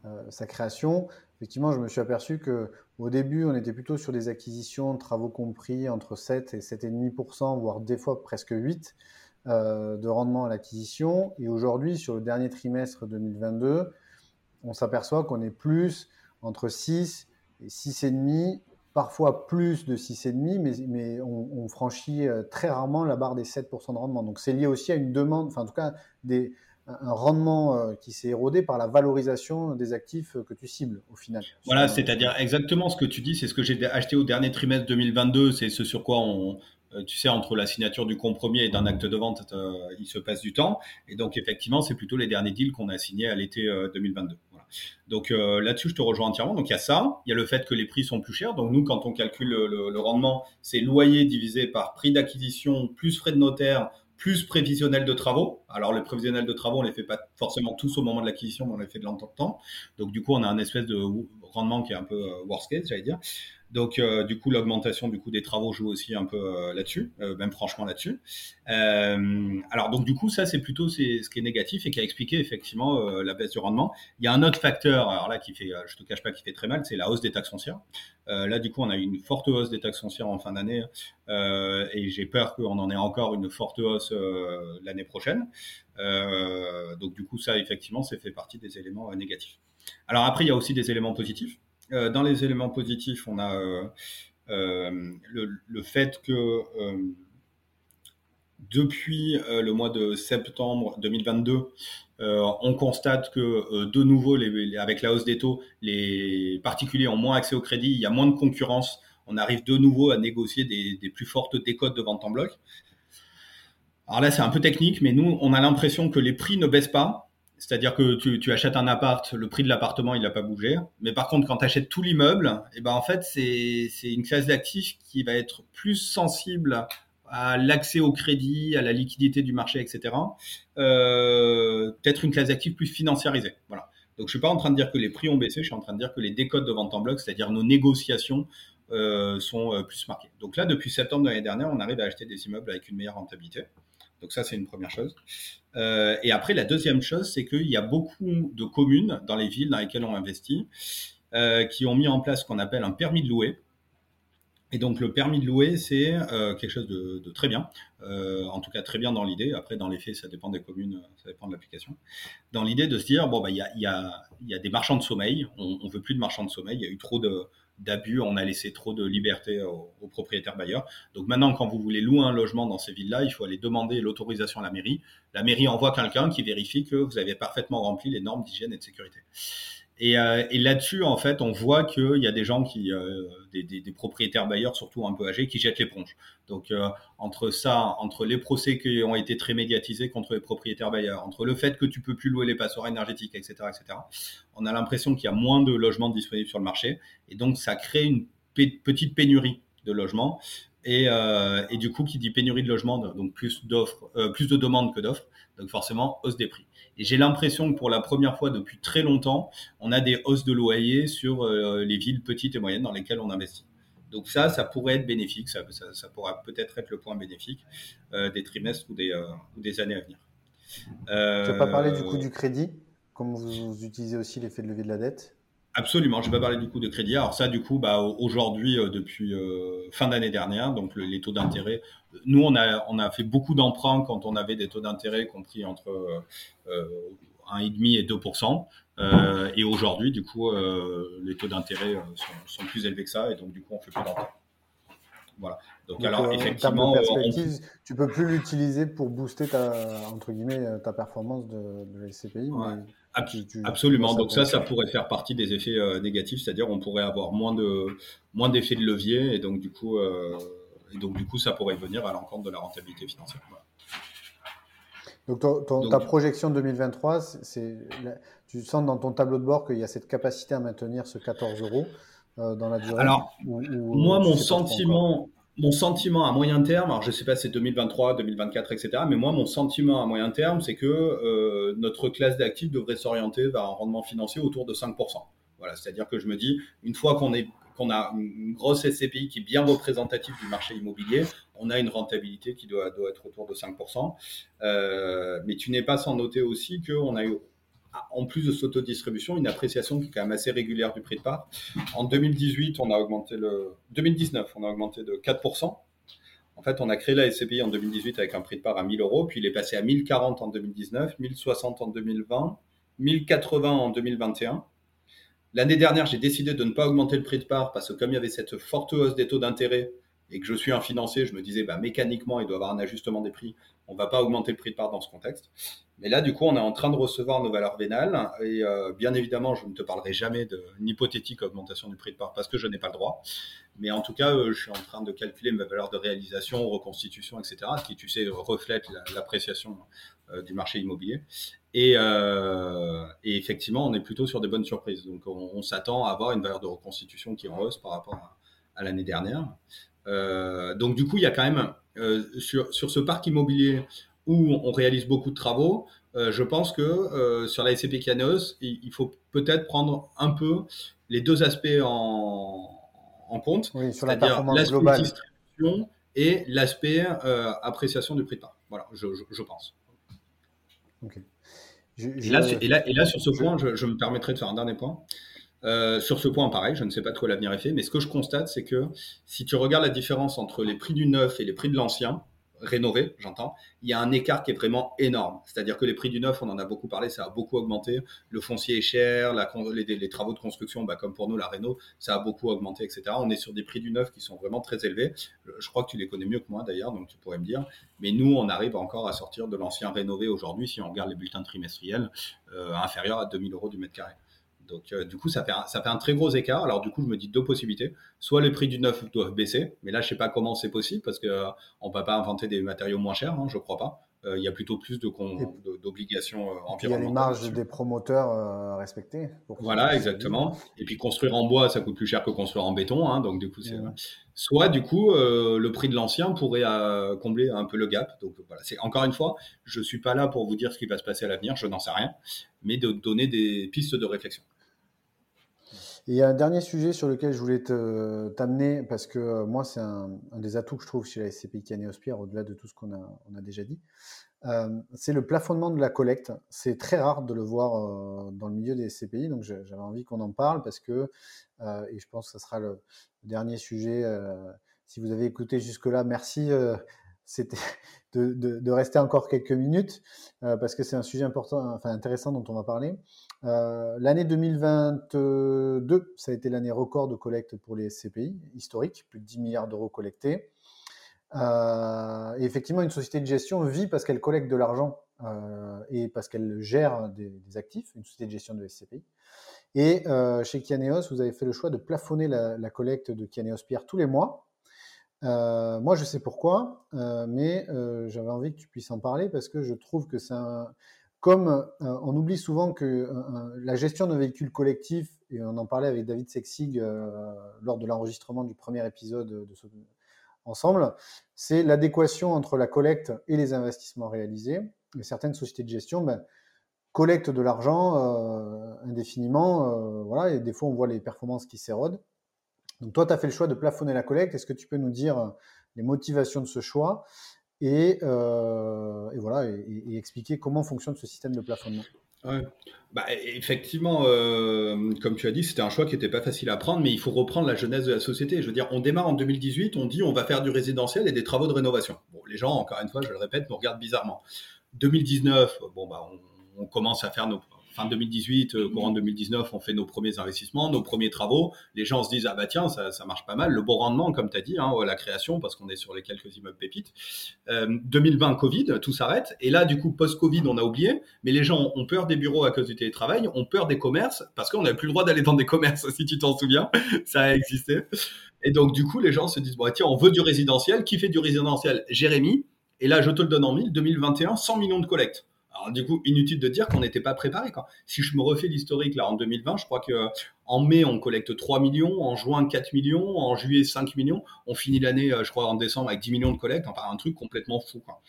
euh, sa création, effectivement, je me suis aperçu qu'au début, on était plutôt sur des acquisitions, travaux compris, entre sept et sept virgule cinq pour cent, voire des fois presque huit euh, de rendement à l'acquisition. Et aujourd'hui, sur le dernier trimestre deux mille vingt-deux, on s'aperçoit qu'on est plus... entre six et six virgule cinq, parfois plus de six virgule cinq, mais, mais on, on franchit très rarement la barre des sept pour cent de rendement. Donc, c'est lié aussi à une demande, enfin en tout cas, des, un rendement qui s'est érodé par la valorisation des actifs que tu cibles au final. Voilà, sur... c'est-à-dire exactement ce que tu dis, c'est ce que j'ai acheté au dernier trimestre deux mille vingt-deux, c'est ce sur quoi on... Tu sais, entre la signature du compromis et d'un acte de vente, euh, il se passe du temps. Et donc, effectivement, c'est plutôt les derniers deals qu'on a signés à l'été euh, deux mille vingt-deux. Voilà. Donc, euh, là-dessus, je te rejoins entièrement. Donc, il y a ça. Il y a le fait que les prix sont plus chers. Donc, nous, quand on calcule le, le, le rendement, c'est loyer divisé par prix d'acquisition, plus frais de notaire, plus prévisionnel de travaux. Alors, les prévisionnels de travaux, on les fait pas forcément tous au moment de l'acquisition, mais on les fait de l'entente-temps. Donc, du coup, on a un espèce de rendement qui est un peu euh, worst case, j'allais dire. Donc, euh, du coup, l'augmentation du coût des travaux joue aussi un peu euh, là-dessus, euh, même franchement là-dessus. Euh, alors, donc, du coup, ça, c'est plutôt c'est, ce qui est négatif et qui a expliqué effectivement euh, la baisse du rendement. Il y a un autre facteur, alors là, qui fait, je te cache pas, qui fait très mal, c'est la hausse des taxes foncières. Euh, là, du coup, on a eu une forte hausse des taxes foncières en fin d'année euh, et j'ai peur qu'on en ait encore une forte hausse euh, l'année prochaine. Euh, donc, du coup, ça, effectivement, c'est fait partie des éléments euh, négatifs. Alors, après, il y a aussi des éléments positifs. Euh, dans les éléments positifs, on a euh, euh, le, le fait que euh, depuis euh, le mois de septembre deux mille vingt-deux, euh, on constate que euh, de nouveau, les, les, avec la hausse des taux, les particuliers ont moins accès au crédit, il y a moins de concurrence, on arrive de nouveau à négocier des, des plus fortes décotes de vente en bloc. Alors là, c'est un peu technique, mais nous, on a l'impression que les prix ne baissent pas. C'est-à-dire que tu, tu achètes un appart, le prix de l'appartement, il n'a pas bougé. Mais par contre, quand tu achètes tout l'immeuble, eh ben en fait, c'est, c'est une classe d'actifs qui va être plus sensible à l'accès au crédit, à la liquidité du marché, et cetera. Euh, peut-être une classe d'actifs plus financiarisée. Voilà. Donc, je ne suis pas en train de dire que les prix ont baissé, je suis en train de dire que les décotes de vente en bloc, c'est-à-dire nos négociations, euh, sont plus marquées. Donc là, depuis septembre de l'année dernière, on arrive à acheter des immeubles avec une meilleure rentabilité. Donc ça, c'est une première chose. Euh, et après, la deuxième chose, c'est qu'il y a beaucoup de communes dans les villes dans lesquelles on investit euh, qui ont mis en place ce qu'on appelle un permis de louer. Et donc, le permis de louer, c'est euh, quelque chose de, de très bien. Euh, en tout cas, très bien dans l'idée. Après, dans les faits, ça dépend des communes, ça dépend de l'application. Dans l'idée de se dire, bon, bah, y a, y a, y a des marchands de sommeil. On ne veut plus de marchands de sommeil. Il y a eu trop de... d'abus, on a laissé trop de liberté aux, aux propriétaires bailleurs. Donc maintenant, quand vous voulez louer un logement dans ces villes-là, il faut aller demander l'autorisation à la mairie. La mairie envoie quelqu'un qui vérifie que vous avez parfaitement rempli les normes d'hygiène et de sécurité. Et, euh, et là-dessus, en fait, on voit qu'il y a des gens qui, euh, des, des, des propriétaires bailleurs, surtout un peu âgés, qui jettent l'éponge. Donc, euh, entre ça, entre les procès qui ont été très médiatisés contre les propriétaires bailleurs, entre le fait que tu peux plus louer les passoires énergétiques, et cetera, et cetera, on a l'impression qu'il y a moins de logements disponibles sur le marché. Et donc, ça crée une p- petite pénurie de logements. Et, euh, et du coup, qui dit pénurie de logements, donc plus d'offres, euh, plus de demandes que d'offres, donc forcément hausse des prix. Et j'ai l'impression que pour la première fois depuis très longtemps, on a des hausses de loyers sur euh, les villes petites et moyennes dans lesquelles on investit. Donc ça, ça pourrait être bénéfique, ça, ça, ça pourra peut-être être le point bénéfique euh, des trimestres ou des, euh, ou des années à venir. Euh, tu n'as pas parlé du coût du crédit, comme vous, vous utilisez aussi l'effet de levier de la dette ? Absolument, je vais pas parler du coût de crédit. Alors ça, du coup, bah aujourd'hui, euh, depuis euh, fin d'année dernière, donc le, les taux d'intérêt. Nous, on a on a fait beaucoup d'emprunts quand on avait des taux d'intérêt compris entre euh, un virgule cinq et deux pour cent. Euh, et aujourd'hui, du coup, euh, les taux d'intérêt sont, sont plus élevés que ça, et donc du coup, on fait plus d'intérêt. Voilà. Donc, donc alors, euh, effectivement, en termes de perspective, on... tu peux plus l'utiliser pour booster ta, entre guillemets, ta performance de, de la S C P I. Ouais. Mais... Tu, tu, Absolument. Tu donc ça, ça pourrait faire partie des effets euh, négatifs, c'est-à-dire on pourrait avoir moins de moins d'effets de levier, et donc du coup, euh, et donc du coup, ça pourrait venir à l'encontre de la rentabilité financière. Voilà. Donc, ton, ton, donc ta projection deux mille vingt-trois, c'est, c'est là, tu sens dans ton tableau de bord qu'il y a cette capacité à maintenir ce quatorze euros euh, dans la durée. Alors, où, où, moi, mon sentiment. Mon sentiment à moyen terme, alors je ne sais pas si c'est deux mille vingt-trois, deux mille vingt-quatre, et cetera, mais moi, mon sentiment à moyen terme, c'est que euh, notre classe d'actifs devrait s'orienter vers un rendement financier autour de cinq pour cent. Voilà, c'est-à-dire que je me dis, une fois qu'on, est, qu'on a une grosse S C P I qui est bien représentative du marché immobilier, on a une rentabilité qui doit, doit être autour de cinq pour cent. Euh, mais tu n'es pas sans noter aussi qu'on a eu, en plus de cette autodistribution, une appréciation qui est quand même assez régulière du prix de part. En deux mille dix-huit, on a augmenté le... deux mille dix-neuf, on a augmenté de quatre pour cent. En fait, on a créé la S C P I en deux mille dix-huit avec un prix de part à mille euros, puis il est passé à mille quarante en deux mille dix-neuf, mille soixante en deux mille vingt, mille quatre-vingts en deux mille vingt et un. L'année dernière, j'ai décidé de ne pas augmenter le prix de part parce que comme il y avait cette forte hausse des taux d'intérêt et que je suis un financier, je me disais, bah, mécaniquement, il doit y avoir un ajustement des prix. On ne va pas augmenter le prix de part dans ce contexte. Mais là, du coup, on est en train de recevoir nos valeurs vénales. Et euh, bien évidemment, je ne te parlerai jamais d'une hypothétique augmentation du prix de part parce que je n'ai pas le droit. Mais en tout cas, euh, je suis en train de calculer ma valeur de réalisation, reconstitution, et cetera. Ce qui, tu sais, reflète la, l'appréciation euh, du marché immobilier. Et, euh, et effectivement, on est plutôt sur des bonnes surprises. Donc, on, on s'attend à avoir une valeur de reconstitution qui est en hausse par rapport à, à l'année dernière. Euh, donc, du coup, il y a quand même... Euh, sur, sur ce parc immobilier où on réalise beaucoup de travaux, euh, je pense que euh, sur la S C P Kyaneos, il, il faut peut-être prendre un peu les deux aspects en, en compte, oui, sur la performance l'aspect globale. Distribution et l'aspect euh, appréciation du prix de part. Voilà, je, je, je pense. Okay. Je, je... Et, là, et, là, et là, sur ce point, je, je me permettrai de faire un dernier point. Euh, sur ce point, pareil, je ne sais pas de quoi l'avenir est fait, mais ce que je constate, c'est que si tu regardes la différence entre les prix du neuf et les prix de l'ancien, rénové, j'entends, il y a un écart qui est vraiment énorme. C'est-à-dire que les prix du neuf, on en a beaucoup parlé, ça a beaucoup augmenté. Le foncier est cher, la, les, les travaux de construction, bah, comme pour nous, la réno, ça a beaucoup augmenté, et cetera. On est sur des prix du neuf qui sont vraiment très élevés. Je crois que tu les connais mieux que moi, d'ailleurs, donc tu pourrais me dire. Mais nous, on arrive encore à sortir de l'ancien rénové aujourd'hui, si on regarde les bulletins trimestriels, euh, inférieurs à deux mille euros du mètre carré. Donc, euh, du coup, ça fait, un, ça fait un très gros écart. Alors, du coup, je me dis deux possibilités. Soit les prix du neuf doivent baisser, mais là, je ne sais pas comment c'est possible parce qu'on euh, ne va pas inventer des matériaux moins chers, hein, je ne crois pas. Il euh, y a plutôt plus de con, de, d'obligations euh, environnementales. Il y a les marges dessus. Des promoteurs euh, respectées. Voilà, exactement. Et puis, construire en bois, ça coûte plus cher que construire en béton. Hein, donc, du coup, c'est... Ouais. Soit, du coup, euh, le prix de l'ancien pourrait euh, combler un peu le gap. Donc, voilà. C'est, encore une fois, je ne suis pas là pour vous dire ce qui va se passer à l'avenir, je n'en sais rien, mais de donner des pistes de réflexion. Et il y a un dernier sujet sur lequel je voulais te, t'amener, parce que euh, moi, c'est un, un des atouts que je trouve chez la S C P I Kyaneos Pierre, au-delà de tout ce qu'on a, on a déjà dit, euh, c'est le plafonnement de la collecte. C'est très rare de le voir euh, dans le milieu des S C P I, donc je, j'avais envie qu'on en parle, parce que, euh, et je pense que ça sera le dernier sujet, euh, si vous avez écouté jusque-là, merci euh, c'était de, de, de rester encore quelques minutes, euh, parce que c'est un sujet important, enfin, intéressant dont on va parler. Euh, l'année deux mille vingt-deux, ça a été l'année record de collecte pour les S C P I, historique, plus de dix milliards d'euros collectés. Euh, et effectivement, une société de gestion vit parce qu'elle collecte de l'argent euh, et parce qu'elle gère des, des actifs, une société de gestion de S C P I. Et euh, chez Kyaneos, vous avez fait le choix de plafonner la, la collecte de Kyaneos Pierre tous les mois. Euh, moi, je sais pourquoi, euh, mais euh, j'avais envie que tu puisses en parler parce que je trouve que c'est un... Comme euh, on oublie souvent que euh, la gestion de véhicules collectifs, et on en parlait avec David Sexig euh, lors de l'enregistrement du premier épisode de ce ensemble, c'est l'adéquation entre la collecte et les investissements réalisés. Et certaines sociétés de gestion ben, collectent de l'argent euh, indéfiniment, euh, voilà, et des fois on voit les performances qui s'érodent. Donc toi, tu as fait le choix de plafonner la collecte. Est-ce que tu peux nous dire les motivations de ce choix ? Et, euh, et voilà, et, et expliquer comment fonctionne ce système de plafonnement. Ouais. Bah, effectivement, euh, comme tu as dit, c'était un choix qui n'était pas facile à prendre, mais il faut reprendre la jeunesse de la société. Je veux dire, on démarre en deux mille dix-huit, on dit on va faire du résidentiel et des travaux de rénovation. Bon, les gens, encore une fois, je le répète, nous regardent bizarrement. deux mille dix-neuf, bon, bah, on on commence à faire nos... Fin deux mille dix-huit, euh, courant deux mille dix-neuf, on fait nos premiers investissements, nos premiers travaux. Les gens se disent « Ah bah tiens, ça, ça marche pas mal. » Le beau rendement, comme tu as dit, hein, la création, parce qu'on est sur les quelques immeubles pépites. Euh, deux mille vingt, Covid, tout s'arrête. Et là, du coup, post-Covid, on a oublié. Mais les gens ont peur des bureaux à cause du télétravail, ont peur des commerces, parce qu'on n'avait plus le droit d'aller dans des commerces, si tu t'en souviens. Ça a existé. Et donc, du coup, les gens se disent « Bon, tiens, on veut du résidentiel. Qui fait du résidentiel ? Jérémy. » Et là, je te le donne en mille, deux mille vingt et un, cent millions de collectes. Alors, du coup, inutile de dire qu'on n'était pas préparé, quoi. Si je me refais l'historique, là, en deux mille vingt, je crois qu'en mai, on collecte trois millions, en juin, quatre millions, en juillet, cinq millions. On finit l'année, je crois, en décembre, avec dix millions de collectes. Enfin, un truc complètement fou, quoi.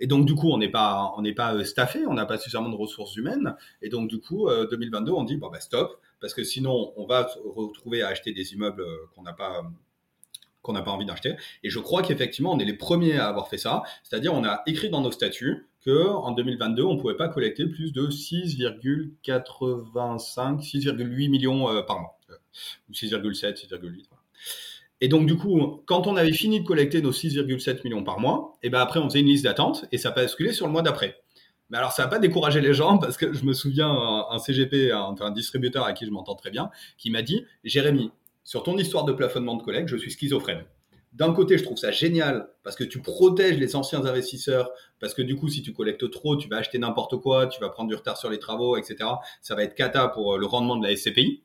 Et donc, du coup, on n'est pas, on n'est pas staffé, on n'a pas suffisamment de ressources humaines. Et donc, du coup, deux mille vingt-deux, on dit, bon, bah, stop, parce que sinon, on va se retrouver à acheter des immeubles qu'on n'a pas... qu'on n'a pas envie d'acheter. Et je crois qu'effectivement, on est les premiers à avoir fait ça. C'est-à-dire, on a écrit dans nos statuts qu'en deux mille vingt-deux, on ne pouvait pas collecter plus de six virgule quatre-vingt-cinq, six virgule huit millions euh, par mois. Ou six virgule sept, six virgule huit. Voilà. Et donc, du coup, quand on avait fini de collecter nos six virgule sept millions par mois, et ben après, on faisait une liste d'attente et ça basculait sur le mois d'après. Mais alors, ça n'a pas découragé les gens parce que je me souviens, un, un C G P, un, un distributeur à qui je m'entends très bien, qui m'a dit « Jérémy, sur ton histoire de plafonnement de collecte, je suis schizophrène. D'un côté, je trouve ça génial parce que tu protèges les anciens investisseurs, parce que du coup, si tu collectes trop, tu vas acheter n'importe quoi, tu vas prendre du retard sur les travaux, et cetera. Ça va être cata pour le rendement de la S C P I.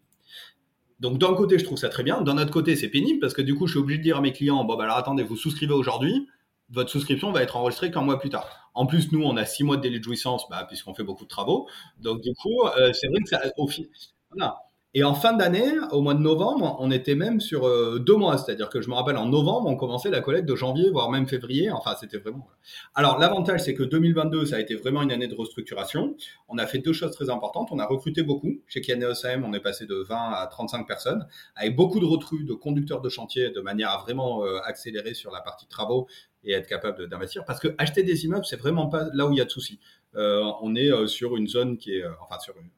Donc, d'un côté, je trouve ça très bien. D'un autre côté, c'est pénible parce que du coup, je suis obligé de dire à mes clients, bon, bah, alors attendez, vous souscrivez aujourd'hui, votre souscription va être enregistrée qu'un mois plus tard. En plus, nous, on a six mois de délai de jouissance bah, puisqu'on fait beaucoup de travaux. Donc, du coup, euh, c'est vrai que ça... Au fil... Voilà. Et en fin d'année, au mois de novembre, on était même sur euh, deux mois. C'est-à-dire que je me rappelle, en novembre, on commençait la collecte de janvier, voire même février. Enfin, c'était vraiment... Voilà. Alors, l'avantage, c'est que deux mille vingt-deux, ça a été vraiment une année de restructuration. On a fait deux choses très importantes. On a recruté beaucoup. Chez Kyaneos A M, on est passé de vingt à trente-cinq personnes, avec beaucoup de recrues, de conducteurs de chantier, de manière à vraiment euh, accélérer sur la partie travaux et être capable d'investir. Parce que acheter des immeubles, c'est vraiment pas là où il y a de soucis. Euh, on est euh, sur une zone qui est... Euh, enfin, sur une...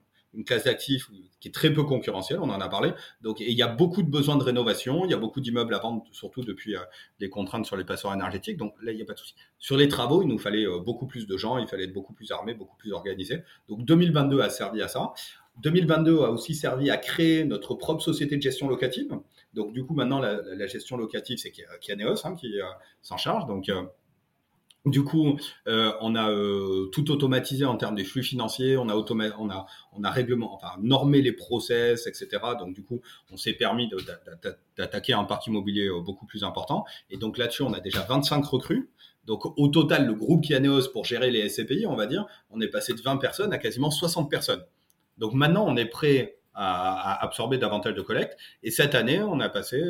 une classe d'actifs qui est très peu concurrentielle, on en a parlé. Donc, et il y a beaucoup de besoins de rénovation, il y a beaucoup d'immeubles à vendre, surtout depuis euh, les contraintes sur les passoires énergétiques. Donc là, il n'y a pas de souci. Sur les travaux, il nous fallait euh, beaucoup plus de gens, il fallait être beaucoup plus armés, beaucoup plus organisés. Donc deux mille vingt-deux a servi à ça. deux mille vingt-deux a aussi servi à créer notre propre société de gestion locative. Donc du coup, maintenant, la, la gestion locative, c'est Kyaneos hein, qui euh, s'en charge. Donc euh, Du coup, euh, on a euh, tout automatisé en termes des flux financiers, on a, automa- on a, on a réglement, enfin, normé les process, et cetera. Donc, du coup, on s'est permis de, de, d'attaquer un parc immobilier euh, beaucoup plus important. Et donc, là-dessus, on a déjà vingt-cinq recrues. Donc, au total, le groupe Kyaneos, pour gérer les S C P I, on va dire, on est passé de vingt personnes à quasiment soixante personnes. Donc, maintenant, on est prêt à, à absorber davantage de collecte. Et cette année, on a passé,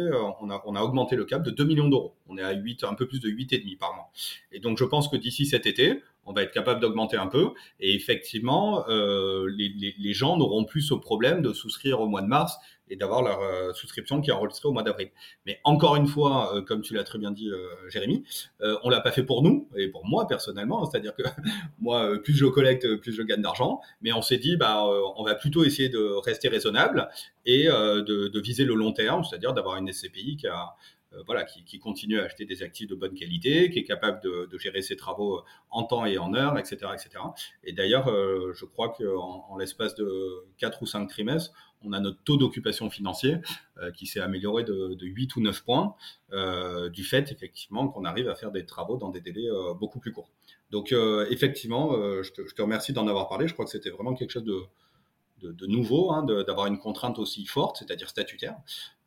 on a, on a augmenté le cap de deux millions d'euros. On est à huit, un peu plus de huit virgule cinq par mois. Et donc, je pense que d'ici cet été, on va être capable d'augmenter un peu. Et effectivement, euh, les, les, les gens n'auront plus ce problème de souscrire au mois de mars et d'avoir leur euh, souscription qui est enregistrée au mois d'avril. Mais encore une fois, euh, comme tu l'as très bien dit, euh, Jérémy, euh, on l'a pas fait pour nous et pour moi personnellement. C'est-à-dire que moi, euh, plus je collecte, plus je gagne d'argent. Mais on s'est dit, bah, euh, on va plutôt essayer de rester raisonnable et euh, de, de viser le long terme, c'est-à-dire d'avoir une S C P I qui a Euh, voilà, qui, qui continue à acheter des actifs de bonne qualité, qui est capable de, de gérer ses travaux en temps et en heure, et cetera, et cetera. Et d'ailleurs, euh, je crois qu'en en l'espace de quatre ou cinq trimestres, on a notre taux d'occupation financier euh, qui s'est amélioré de, de huit ou neuf points euh, du fait, effectivement, qu'on arrive à faire des travaux dans des délais euh, beaucoup plus courts. Donc, euh, effectivement, euh, je, te, je te remercie d'en avoir parlé. Je crois que c'était vraiment quelque chose de... De, de nouveau, hein, de, d'avoir une contrainte aussi forte, c'est-à-dire statutaire,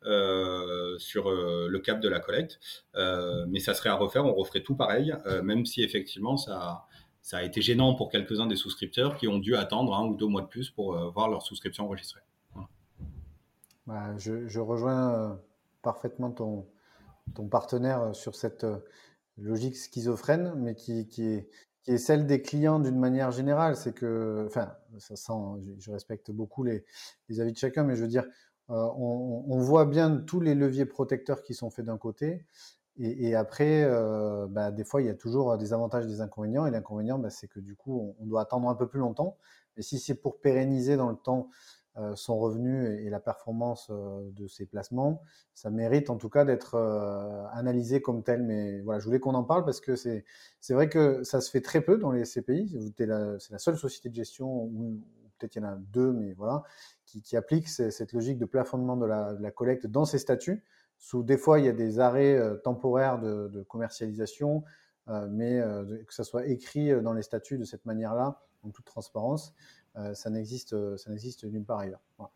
euh, sur euh, le cap de la collecte. Euh, mais ça serait à refaire, on referait tout pareil, euh, même si effectivement ça, ça a été gênant pour quelques-uns des souscripteurs qui ont dû attendre un ou deux mois de plus pour euh, voir leur souscription enregistrée. Voilà. Bah, je, je rejoins parfaitement ton, ton partenaire sur cette logique schizophrène, mais qui, qui est... qui est celle des clients d'une manière générale, c'est que, enfin, ça sent, je respecte beaucoup les, les avis de chacun, mais je veux dire, euh, on, on voit bien tous les leviers protecteurs qui sont faits d'un côté, et, et après, euh, bah, des fois, il y a toujours des avantages et des inconvénients, et l'inconvénient, bah, c'est que du coup, on, on doit attendre un peu plus longtemps, mais si c'est pour pérenniser dans le temps son revenu et la performance de ses placements, ça mérite en tout cas d'être analysé comme tel. Mais voilà, je voulais qu'on en parle parce que c'est, c'est vrai que ça se fait très peu dans les S C P I. La, c'est la seule société de gestion, où peut-être il y en a deux, mais voilà, qui, qui applique cette logique de plafonnement de la, de la collecte dans ses statuts. Sous, des fois, il y a des arrêts temporaires de, de commercialisation, euh, mais euh, que ça soit écrit dans les statuts de cette manière-là, en toute transparence. Euh, ça n'existe, ça n'existe nulle part ailleurs. Voilà.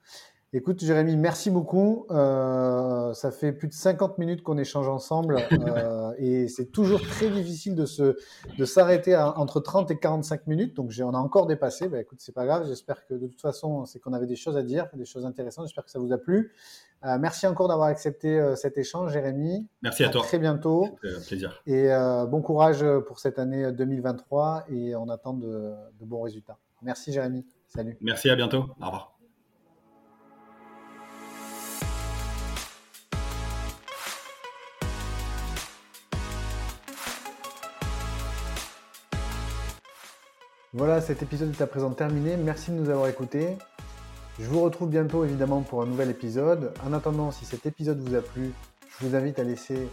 Écoute, Jérémy, merci beaucoup. Euh, ça fait plus de cinquante minutes qu'on échange ensemble euh, et c'est toujours très difficile de, se, de s'arrêter à, entre trente et quarante-cinq minutes. Donc, j'ai, on a encore dépassé. Bah, écoute, c'est pas grave. J'espère que de toute façon, c'est qu'on avait des choses à dire, des choses intéressantes. J'espère que ça vous a plu. Euh, merci encore d'avoir accepté euh, cet échange, Jérémy. Merci à, à toi. Très bientôt. C'était un plaisir. Et euh, bon courage pour cette année deux mille vingt-trois et on attend de, de bons résultats. Merci Jérémy, salut. Merci, à bientôt, au revoir. Voilà, cet épisode est à présent terminé, merci de nous avoir écoutés. Je vous retrouve bientôt évidemment pour un nouvel épisode. En attendant, si cet épisode vous a plu, je vous invite à laisser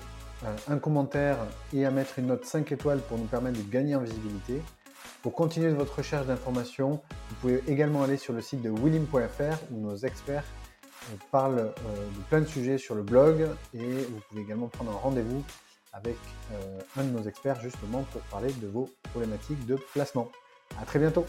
un commentaire et à mettre une note cinq étoiles pour nous permettre de gagner en visibilité. Pour continuer votre recherche d'informations, vous pouvez également aller sur le site de willim point f r où nos experts parlent de plein de sujets sur le blog et vous pouvez également prendre un rendez-vous avec un de nos experts justement pour parler de vos problématiques de placement. À très bientôt!